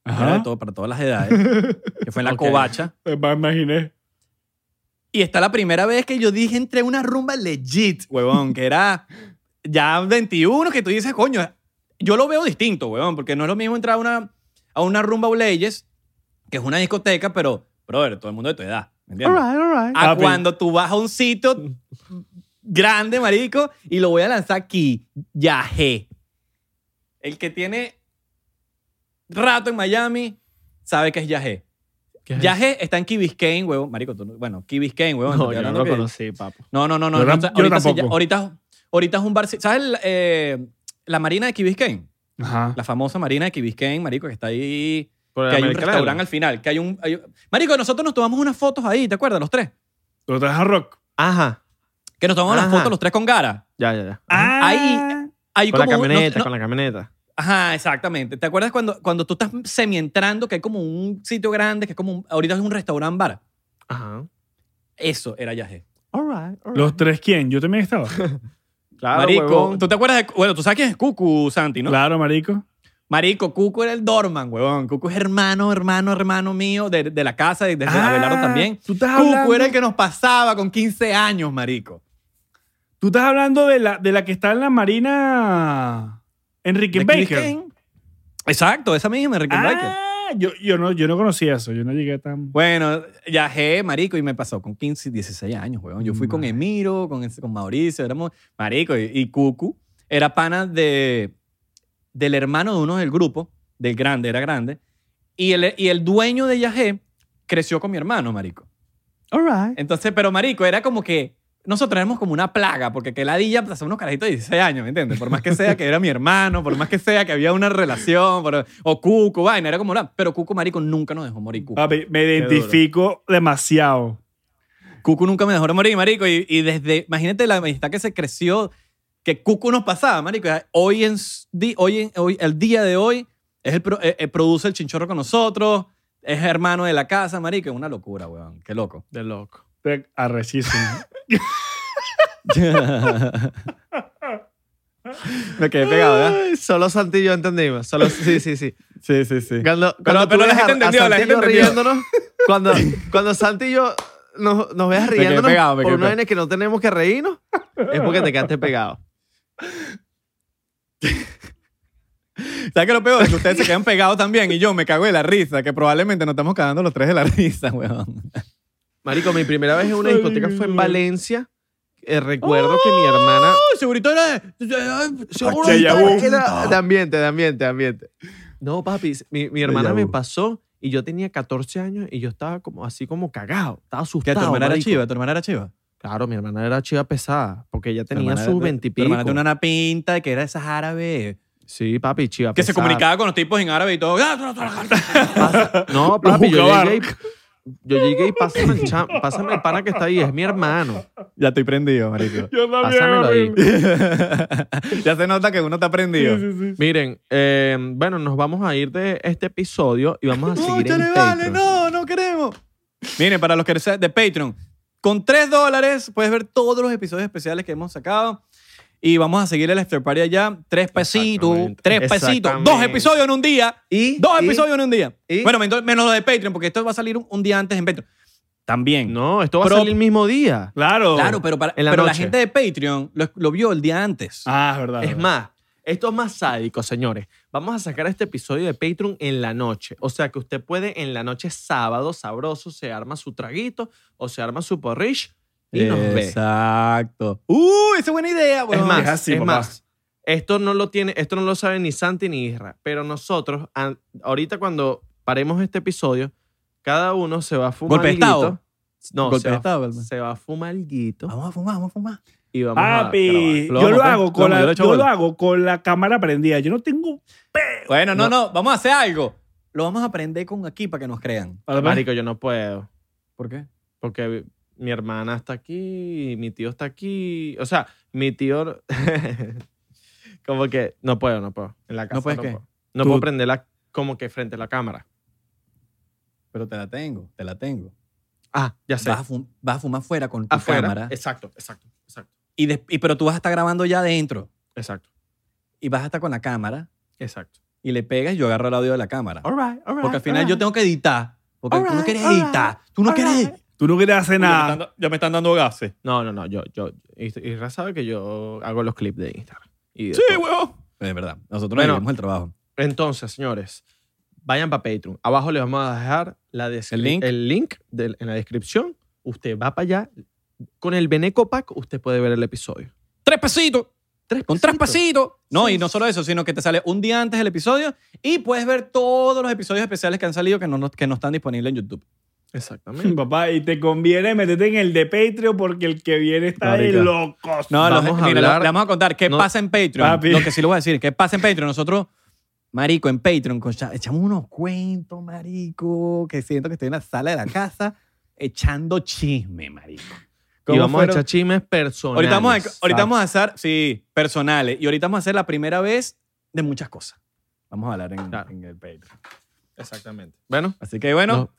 para, todo, para todas las edades, que fue en la okay. Covacha. Me imaginé. Y está la primera vez que yo dije entre una rumba legit, huevón, que era ya veintiuno, que tú dices, coño, yo lo veo distinto, huevón, porque no es lo mismo entrar a una, a una rumba Oleyes, que es una discoteca, pero, brother, todo el mundo de tu edad, ¿me entiendes? All right, all right. A Happy. Cuando tú vas a un sitio grande, marico, y lo voy a lanzar aquí, Yajé. El que tiene rato en Miami sabe que es Yajé. Yajé es? está en Key Biscayne, huevón. Marico, tú, bueno, Key Biscayne, huevón. No, yo no lo que... conocí, papo. No, no, no. no. Yo ahorita, yo tampoco. Sí, ahorita, ahorita es un bar... ¿Sabes el, eh, la marina de Key Biscayne? Ajá. La famosa marina de Key Biscayne, marico, que está ahí Por que hay American un restaurante Island. Al final. Que hay un, hay un... Marico, nosotros nos tomamos unas fotos ahí, ¿te acuerdas? Los tres. Los tres a rock. Ajá. Que nos tomamos las fotos los tres con Gara. Ya, ya, ya. Ah. Ahí hay con como... La camioneta, no, no... Con la camioneta. Ajá, exactamente. ¿Te acuerdas cuando, cuando tú estás semi-entrando que hay como un sitio grande que es como... Un... Ahorita es un restaurant bar. Ajá. Eso era Yajé. All right, all right. ¿Los tres quién? Yo también estaba. Claro, marico, huevón. ¿Tú te acuerdas de...? Bueno, tú sabes quién es Cucu, Santi, ¿no? Claro, marico. Marico, Cucu era el doorman, huevón. Cucu es hermano, hermano, hermano mío de, de la casa, desde ah, Abelardo también. ¿Tú estás Cucu hablando? Era el que nos pasaba con quince años, marico. Tú estás hablando de la, de la que está en la Marina... Enrique de Baker. Biscayne. Exacto, esa misma, Enrique ah, Baker. Yo, yo, no, yo no conocía eso, yo no llegué tan... Bueno, viajé, marico, y me pasó con quince, dieciséis años, weón. Yo fui con Emiro, con, con Mauricio, éramos... Marico, y, y Cucu era pana de, del hermano de uno del grupo, del grande, era grande, y el, y el dueño de Yajé creció con mi hermano, marico. All right. Entonces, pero marico, era como que... Nosotros éramos como una plaga, porque que ladilla pasó unos carajitos de dieciséis años, ¿me entiendes? Por más que sea que era mi hermano, por más que sea que había una relación, por, o Cuco, vaina, era como una... Pero Cuco, marico, nunca nos dejó morir, Cuco. Papi, me identifico demasiado. Cuco nunca me dejó morir, marico, y, y desde... Imagínate la amistad que se creció, que Cuco nos pasaba, marico. Hoy, en, hoy, en, hoy el día de hoy, es el, eh, produce el chinchorro con nosotros, es hermano de la casa, marico. Es una locura, weón. Qué loco. De loco. Arrecísimo. Me quedé pegado, ¿verdad? Solo Santi y yo entendimos. Solo, sí, sí, sí. Sí, sí, sí. Cuando, cuando pero, pero la gente entendió, la gente entendió. Cuando, cuando Santi y yo nos, nos veas riéndonos pegado, por una vaina que no tenemos que reírnos, es porque te quedaste pegado. ¿Sabes qué lo peor? Es que ustedes se quedan pegados también y yo me cago de la risa, que probablemente nos estamos cagando los tres de la risa, weón. Marico, mi primera vez en una discoteca fue en Valencia. Eh, recuerdo oh, que mi hermana... Segurito era... Segurito era... De ambiente, de ambiente, de ambiente. No, papi, mi, mi hermana me pasó y yo tenía catorce años y yo estaba como así como cagado. Estaba asustado. ¿Qué, tu hermana era chiva? ¿Tu hermana era chiva? Claro, mi hermana era chiva pesada porque ella tenía sus veinte y pico. Tu hermana tenía una pinta de que era esas árabes... Sí, papi, chiva pesada. Que se comunicaba con los tipos en árabe y todo. No, papi, yo llegué y... Yo llegué y pásame el, cham, pásame el pana que está ahí, es mi hermano. Ya estoy prendido, marico. Yo también. Pásamelo ahí. Ya se nota que uno está prendido. Sí, sí, sí. Miren, eh, bueno, nos vamos a ir de este episodio y vamos a seguir en Patreon. Vale, no, no queremos. Miren, para los que sean de Patreon, con tres dólares puedes ver todos los episodios especiales que hemos sacado y vamos a seguir el after party allá. Tres pesitos, tres pesitos, dos episodios en un día. ¿Y? Dos ¿Y? episodios en un día. ¿Y? Bueno, menos lo de Patreon, porque esto va a salir un, un día antes en Patreon. También. No, esto va pero, a salir el mismo día. Claro. Claro, pero, para, la, pero la gente de Patreon lo, lo vio el día antes. Ah, es verdad. Es verdad. Más, esto es más sádico, señores. Vamos a sacar este episodio de Patreon en la noche. O sea que usted puede en la noche sábado, sabroso, se arma su traguito o se arma su porridge. Y nos ve. Exacto. ¡Uh! Esa es buena idea, güey. Es más, es, así, es más. Esto no lo tiene, esto no lo sabe ni Santi ni Isra. Pero nosotros, ahorita cuando paremos este episodio, cada uno se va a fumar ¿Golpe alguito. Estado? No, Golpe se, va, estado, se va a fumar alguito. Vamos a fumar, vamos a fumar. Y vamos Papi, a lo yo, vamos, lo hago con la, yo, lo yo lo hago con la cámara prendida. Yo no tengo... Pedo. Bueno, no, no, no. Vamos a hacer algo. Lo vamos a prender con aquí para que nos crean. Marico, yo no puedo. ¿Por qué? Porque... Mi hermana está aquí, mi tío está aquí. O sea, mi tío... como que no puedo, no puedo. En la casa no, puedes no qué? puedo. No Tú... puedo prenderla como que frente a la cámara. Pero te la tengo, te la tengo. Ah, ya sé. Vas a, fum- vas a fumar fuera con tu afuera, cámara. Exacto, exacto, exacto. Y de- y, pero tú vas a estar grabando ya adentro. Exacto. Y vas a estar con la cámara. Exacto. Y le pegas y yo agarro el audio de la cámara. All right, all right, porque al final right. yo tengo que editar. Porque right, tú no quieres editar. Right, tú no quieres right. Tú no quieres hacer nada. Ya me, están, ya me están dando gases. No, no, no. Yo, yo, Isra sabe que yo hago los clips de Instagram. Y de sí, huevo. Es verdad. Nosotros bueno, hacemos el trabajo. Entonces, señores, vayan para Patreon. Abajo les vamos a dejar la descri- el link, el link de, en la descripción. Usted va para allá. Con el Beneco Pack usted puede ver el episodio. Tres pesitos. ¿Tres con tres pasitos. No, sí. Y no solo eso, sino que te sale un día antes del episodio y puedes ver todos los episodios especiales que han salido que no, que no están disponibles en YouTube. Exactamente. Papá, y te conviene meterte en el de Patreon porque el que viene está Marica. de locos. No, vamos los, a mira, hablar, le vamos a contar qué no, pasa en Patreon. Papi. Lo que sí lo voy a decir, qué pasa en Patreon. Nosotros, Marico, en Patreon, concha, echamos unos cuentos, marico, que siento que estoy en la sala de la casa echando chisme, marico. Y vamos fueron? a echar chismes personales. Ahorita vamos a, ahorita vamos a hacer, sí, personales. Y ahorita vamos a hacer la primera vez de muchas cosas. Vamos a hablar en, claro. en el Patreon. Exactamente. Bueno. Así que bueno. No.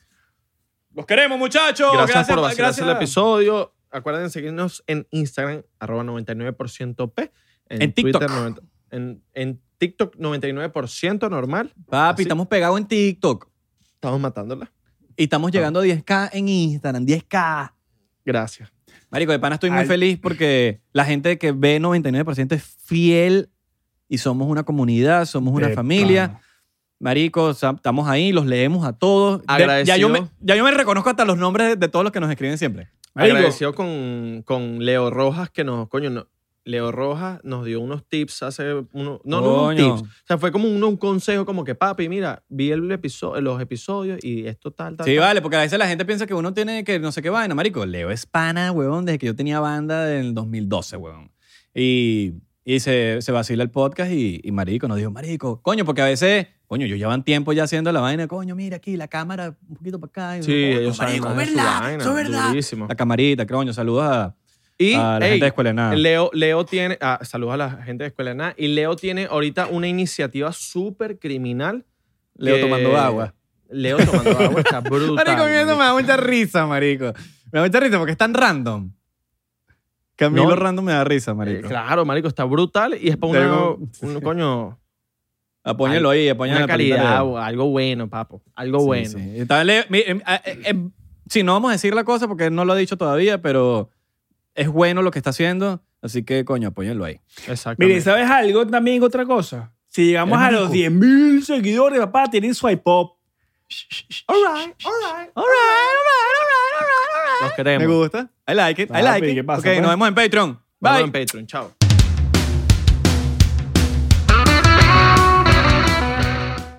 Los queremos, muchachos. Gracias, gracias por vacilar gracias. el episodio. Acuérdense seguirnos en Instagram, arroba noventa y nueve por ciento P. En, en Twitter, TikTok. noventa, en, en TikTok, noventa y nueve por ciento normal. Papi, así. Estamos pegados en TikTok. Estamos matándola. Y estamos llegando ah. a diez K en Instagram. diez K. Gracias. Marico, de pana estoy muy Al... feliz porque la gente que ve noventa y nueve por ciento es fiel y somos una comunidad, somos una Epa. familia. Marico, estamos ahí, los leemos a todos. Agradecido. Ya yo, me, ya yo me reconozco hasta los nombres de todos los que nos escriben siempre. Marico. Agradecido con, con Leo Rojas que nos... Coño, no, Leo Rojas nos dio unos tips hace... Uno, no, no unos tips. O sea, fue como un, un consejo como que, papi, mira, vi el episodio, los episodios y esto tal, tal. Sí, tal. Vale, porque a veces la gente piensa que uno tiene que no sé qué vaina, marico. Leo es pana, huevón, desde que yo tenía banda en el dos mil doce, huevón. Y, y se, se vacila el podcast y, y marico nos dijo, marico, coño, porque a veces... Coño, ellos llevan tiempo ya haciendo la vaina. Coño, mira aquí, la cámara un poquito para acá. Y sí, yo, ellos saben más de su vaina. Eso es verdad. Durísimo. La camarita, coño, saludos a... Y a la ey, gente de Escuela de Nada. Leo, Leo tiene... Ah, saludos a la gente de Escuela de Nada. Y Leo tiene ahorita una iniciativa súper criminal. Leo que, tomando agua. Leo tomando agua está brutal. Marico, a mí eso me da mucha risa, marico. Me da mucha risa porque es tan random. Que a mí no, lo random me da risa, marico. Eh, claro, marico, está brutal y es para Tengo, uno, uno sí. coño... Apóñalo ahí, apóñalo. Una calidad, o algo bueno, papo. Algo sí, bueno. Sí. Entonces, eh, eh, eh, sí, no vamos a decir la cosa porque no lo ha dicho todavía, pero... Es bueno lo que está haciendo, así que, coño, apóyenlo ahí. Exacto. Mire, ¿sabes algo? También otra cosa. Si llegamos a los diez mil seguidores, papá, tienen su iPod. All right, all right, all right, all right, all right, all right. Los queremos. Me gusta. I like it, I like it. ¿Qué pasa? Ok, nos vemos en Patreon. Bye. Nos vemos en Patreon, chao.